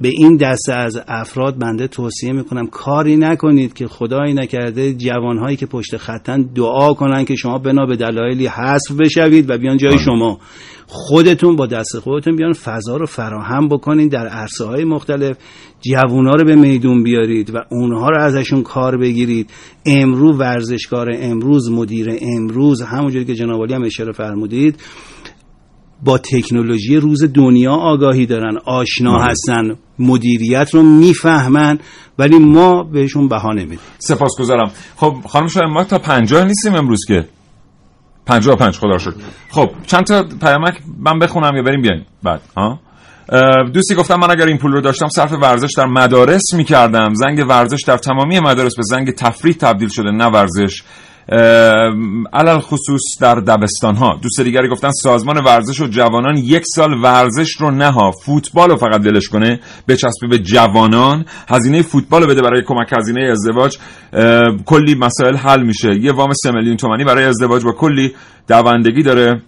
به این دسته از افراد بنده توصیه میکنم کاری نکنید که خدایی نکرده جوانهایی که پشت خطن دعا کنن که شما بنا به دلایلی حذف بشوید و بیان جای شما. خودتون با دست خودتون بیان فضا رو فراهم بکنید در عرصه های مختلف، جوانها رو به میدون بیارید و اونها رو ازشون کار بگیرید. امروز ورزشکار امروز، مدیر امروز، همونجوری که جناب عالی هم اشاره فرمودید با تکنولوژی روز دنیا آگاهی دارن، آشنا هستن، مدیریت رو میفهمن، ولی ما بهشون بها نمیدیم. سپاسگزارم. خب خانم شاید ما تا 50 نیستیم امروز که 55 خدا شد. خب چند تا پیامک من بخونم یا بریم بیاییم بعد ها؟ دوستی گفتم من اگر این پول رو داشتم صرف ورزش در مدارس میکردم. زنگ ورزش در تمامی مدارس به زنگ تفریح تبدیل شده، نه ورزش، علل خصوص در دبستان‌ها. دوست دیگری گفتن سازمان ورزش و جوانان یک سال ورزش رو نها، فوتبال رو فقط ولش کنه، بچسبه به جوانان، هزینه فوتبال رو بده برای کمک هزینه ازدواج، کلی مسائل حل میشه. یه وام 3 میلیون تومانی برای ازدواج با کلی دوندگی داره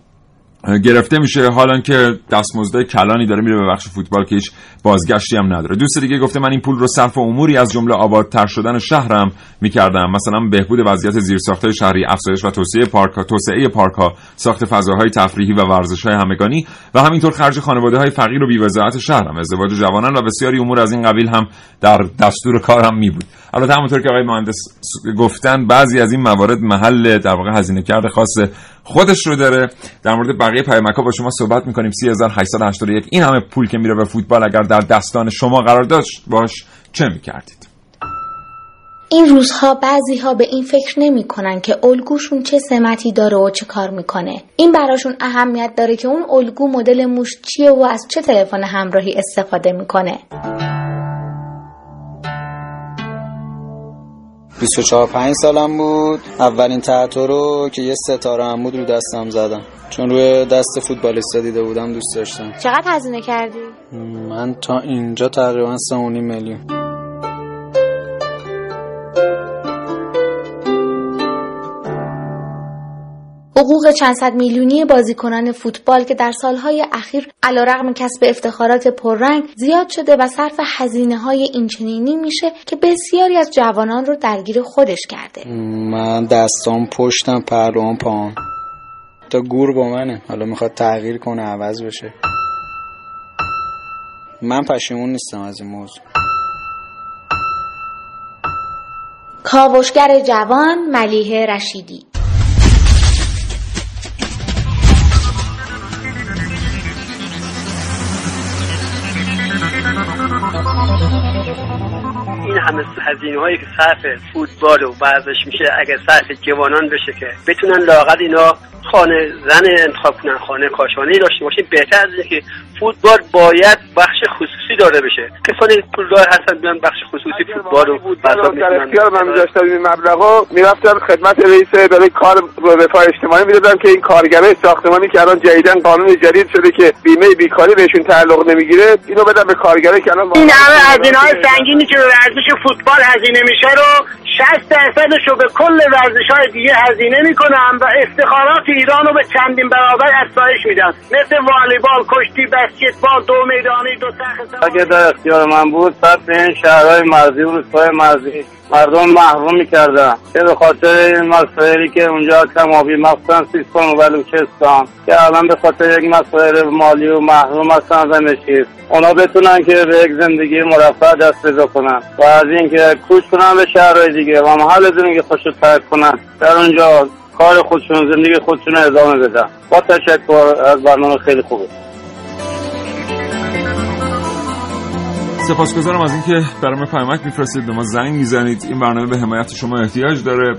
گرفته میشه، حالا که دستمزد کلانی داره میره به بخش فوتبال که هیچ بازگشتی هم نداره. دوست دیگه گفته من این پول رو صرف اموری از جمله آبادتر شدن شهرم میکردم، مثلا بهبود وضعیت زیرساخت‌های شهری، افزایش و توسعه پارک‌ها، ساخت فضاهای تفریحی و ورزش‌های همگانی و همینطور خرج خانواده‌های فقیر و بی‌وضاحت شهرم، ازدواج جوانان و بسیاری امور از این قبیل هم در دستور کارم میبود. البته همونطور که آقای مهندس گفتن بعضی از این موارد محل در واقع هزینه کرد خاص خودش رو داره. در مورد بقیه پیامک‌ها با شما صحبت می‌کنیم. 3881 این همه پول که میره به فوتبال اگر در دستان شما قرار داشت باش چه می‌کردید؟ این روزها بعضی‌ها به این فکر نمی‌کنن که الگوشون چه سمتی داره و چه کار می‌کنه. این براشون اهمیت داره که اون الگو مدل موش چیه و از چه تلفن همراهی استفاده می‌کنه. 24-5 سالم بود اولین تاتو رو که یه ستاره عمود رو دستم زدم، چون روی دست فوتبالیستا دیده بودم دوست داشتم. چقدر هزینه کردی؟ من تا اینجا تقریبا 3.5 میلیون. حقوق چند صد میلیونی بازیکنان فوتبال که در سالهای اخیر علیرغم کسب افتخارات پررنگ زیاد شده و صرف هزینه‌های اینچنینی میشه که بسیاری از جوانان رو درگیر خودش کرده. من دستام پشتم، پهلوام پام، تا گور با منه، حالا میخواد تغییر کنه، عوض بشه. من پشیمون نیستم از این موضوع. کاوشگر جوان، ملیحه رشیدی. این همه هزینه هایی که صرف فوتبال و ورزش میشه اگه صرف جوانان بشه که بتونن لااقل اینا خانه زن انتخاب کنن، خانه کاشانه‌ای داشته باشیم، بهتر از اینکه فوتبال باید بخش خصوصی داره بشه. کسانی پولدار هستن بیان بخش خصوصی فوتبال رو بساط می‌کنن. در اختیار من می‌ذاشتم این مبلغو، می‌رفتم خدمت رئیس برای کار رفاه اجتماعی می‌دادم که این کارگرای ساختمانی که الان جدیدن قانون جدید شده که بیمه بیکاری بهشون تعلق نمیگیره، اینو بدم به کارگرای که الان این همه هزینه‌های سنگینی که ورزش فوتبال هزینه میشه رو 60% رو به کل ورزش‌های دیگه هزینه می‌کنم و افتخارات ایران رو به چندین برابر افزایش میدم، مثل والیبال، کشتی، بسکتبال، دو میدانی، دو تخت. اگه در اختیار من بود صرف این شهرهای مرزی و روستاهای مرزی مردم محروم میکردن که به خاطر مسائلی که اونجا کم آبی مخصوصا سیستان و بلوچستان که الان به خاطر یک مسائل مالی و محروم هستن و مشیر اونا بتونن که به یک زندگی مرفه دست پیدا کنن و از اینکه کوچ کنن به شهرهای دیگه و محل زندگی خودشون ترک کنن، در اونجا کار خودشون، زندگی خودشون رو ادامه بدن. با تشکر از برنامه خیلی خوبه. سپاسگزارم از اینکه برنامه پیامک میفرستید، به ما زنگ میزنید. این برنامه به حمایت شما احتیاج داره.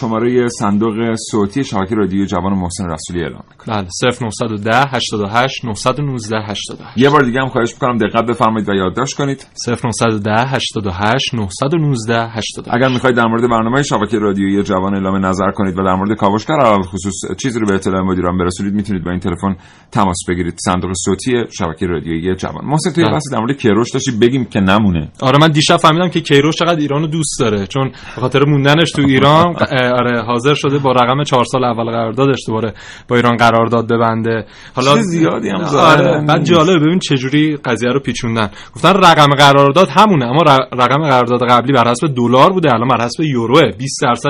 شماره صندوق صوتی شبکه رادیو جوان محسن رسولی اعلام میکنه. بله 0910 88 919 88. یه بار دیگه هم خواهش میکنم دقت بفرمایید و یادداشت کنید 0910 88 919 88. اگر میخواید در مورد برنامه شبکه رادیویی جوان اعلام نظر کنید و در مورد کاوشگر علاوه خصوص چیزی رو به اطلاع مدیران برسونید، میتونید با این تلفن تماس بگیرید. صندوق صوتی شبکه رادیویی جوان. محسن توی بحث در مورد کیروش داشتی، بگیم که نمونه. آره من دیشب فهمیدم که کیروش چقدر ایرانو دوست داره، چون به خاطر موندنش تو ایران آره حاضر شده با رقم 4 سال اول قراردادش دوباره با ایران قرارداد ببنده. حالا چه زیادی هم آره بعد جالب ببین چه جوری قضیه رو پیچوندن. گفتن رقم قرارداد همونه، اما رقم قرارداد قبلی بر حسب دلار بوده، الان بر حسب یوروه. 20%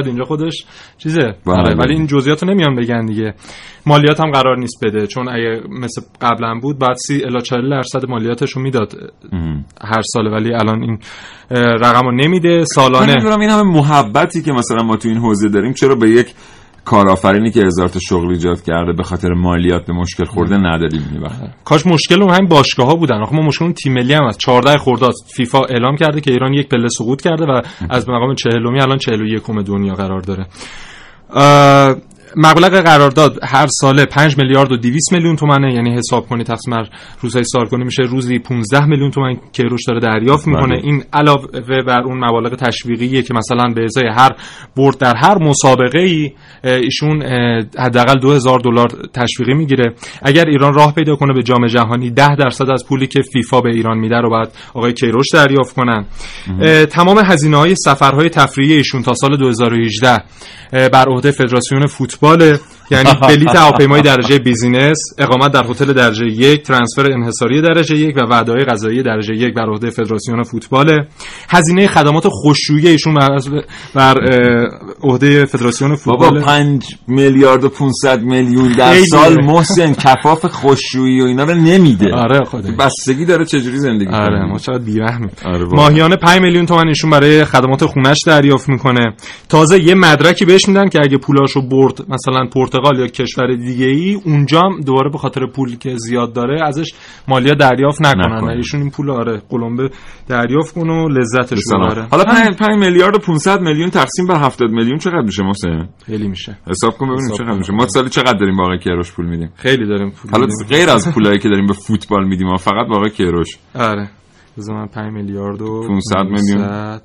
اینجا خودش چیزه. آره ولی این جزئیاتو نمیان بگن دیگه. مالیات هم قرار نیست بده، چون اگه مثل قبلا بود بعد 30-40% مالیاتش رو میداد هر ساله، ولی الان این رقمو نمیده سالانه. نمیدونم این همه محبتی که مثلا ما تو این حوزه داریم چرا به یک کارآفرینی که 1000 تا شغل ایجاد کرده به خاطر مالیات به مشکل خورده ندادیم این وقت. کاش مشکل اون همین باشگاه‌ها بودن. آخه ما مشکل تیم ملی هم از 14 خرداد فیفا اعلام کرده که ایران یک پله سقوط کرده و از مقام 40 الان 41 دنیا قرار داره. مبلغ قرارداد هر ساله 5,200,000,000 تومانه، یعنی حساب کنید تقسیم بر روزهای سالگونه میشه روزی 15 میلیون تومان کیروش داره دریافت میکنه. این علاوه بر اون مبالغ تشویقیه که مثلا به ازای هر برد در هر مسابقه ای ایشون حداقل $2,000 تشویقی میگیره. اگر ایران راه پیدا کنه به جام جهانی 10% از پولی که فیفا به ایران میده رو بعد آقای کیروش دریافت کنن. تمام هزینه‌های سفرهای تفریحی ایشون تا سال 2018 بر عهده فدراسیون باله، یعنی بلیت هواپیمای درجه بیزینس، اقامت در هتل درجه 1، ترانسفر انحصاری درجه 1 و وعده‌های غذایی درجه 1 بر عهده فدراسیون فوتبال. هزینه خدمات خشویی ایشون بر عهده فدراسیون فوتبال. بابا 5,500,000,000 در سال محسن کفاف خشویی و اینا رو نمیده. آره خدا بستگی داره چجوری زندگی کنه. آره ما چقدر بی‌رحمیم. ماهیانه 5 میلیون تومان ایشون برای خدمات خونش دریافت میکنه. تازه یه مدرکی بهش میدن که اگه پولاشو برد مثلا پرتغال یا کشور دیگه ای، اونجا هم دوباره به خاطر پولی که زیاد داره ازش مالیات دریافت نکنن. ایشون این پول آره قلمبه دریافت کنه و لذتش ببره. حالا 5,500,000,000 تقسیم بر 70 میلیون چقدر میشه محسن؟ خیلی میشه. حساب کن ببینیم چقدر میشه. ما سالی چقدر داریم با آقای کیروش پول میدیم؟ خیلی داریم پول. حالا غیر از پولایی که داریم به فوتبال میدیم ما فقط با آقای کیروش. آره. مثلا 5,500,000,000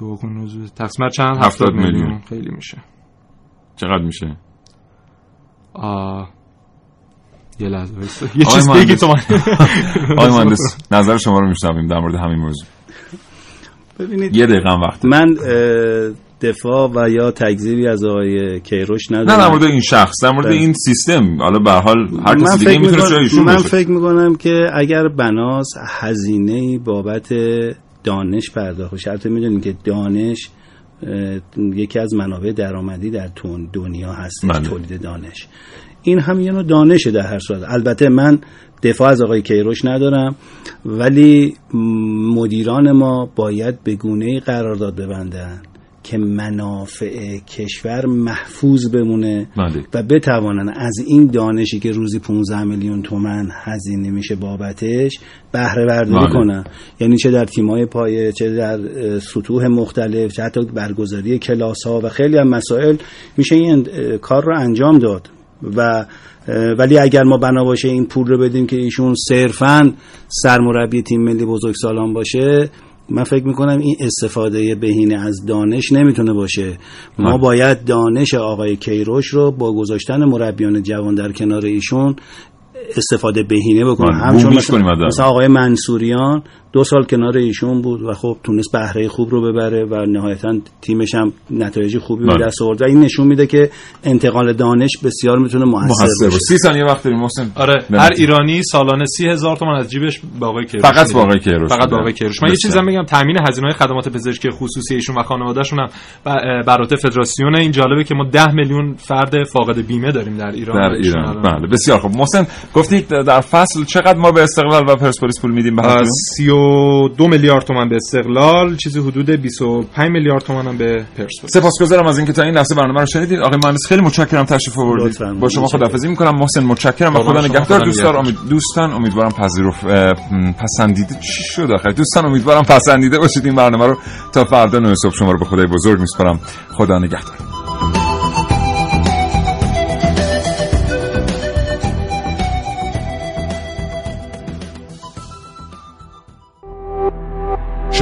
دو کنوز تقسیم بر چند؟ 70 میلیون. خیلی میشه. چقدر میشه؟ یه لحظه بایست یه چیز دیگه تو من آقای مهندس نظر شما رو میشنویم در مورد همین موضوع. ببینید یه دقیقه هم وقت من دفاع و یا تکذیبی از آقای کیروش ندارم، نه در مورد این شخص، در مورد این سیستم. حالا به هر حال هر کسی دیگه میتونه جایشون باشه. من فکر میکنم که اگر بناس هزینه‌ای بابت دانش پرداخت، شرط میدونیم که دانش یکی از منابع درآمدی در دنیا هست، تولید دانش. این هم یه نوع دانشه در هر صورت. البته من دفاع از آقای کیروش ندارم، ولی مدیران ما باید به گونه‌ای قرارداد ببندن که منافع کشور محفوظ بمونه و بتوانن از این دانشی که روزی 15 میلیون تومان هزینه میشه بابتش بهره برداری کنن. یعنی چه در تیم‌های پایه، چه در سطوح مختلف، چه حتی برگزاری کلاس‌ها و خیلی از مسائل میشه این کار رو انجام داد. و ولی اگر ما بنا باشه این پول رو بدیم که ایشون صرفاً سرمربی تیم ملی بزرگسالان باشه، من فکر میکنم این استفاده بهینه از دانش نمیتونه باشه. ما باید دانش آقای کیروش رو با گذاشتن مربیان جوان در کنار ایشون استفاده بهینه بکنیم. همچون مثلا آقای منصوریان 2 سال کنار ایشون بود و خب تونست بهره خوب رو ببره و نهایتا تیمش هم نتایج خوبی به دست آورد و این نشون میده که انتقال دانش بسیار میتونه موثر باشه. 30 ثانیه وقت داریم محسن. آره هر ایرانی سالانه 30,000 تومان از جیبش با آقای کیروش، فقط با آقای کیروش، فقط با آقای کیروش. من یه چیزی میگم، تامین هزینه‌های خدمات پزشکی خصوصی ایشون و خانواده‌شون هم برات فدراسیون. این جالبه که ما 10 میلیون فرد فاقد بیمه داریم در ایران. در ایران بله. بسیار خب محسن گفتید در فصل چقدر ما به استقلال و پرسپولیس پول میدیم؟ به 22 میلیارد تومان به استقلال، چیزی حدود 25 میلیارد تومان هم به پرسپولیس. سپاسگزارم از اینکه تا این لحظه برنامه رو شنیدید. آقای مهندس خیلی متشکرم تشریف آوردید. با شما خداحافظی می‌کنم. محسن متشکرم و خدا نگهدار. دوستان امیدوارم پسندیده شد. آخر دوستان امیدوارم پسندیده باشید این برنامه رو. تا فردا 9 صبح شما رو به خدای بزرگ می‌سپارم. خدا نگهدار.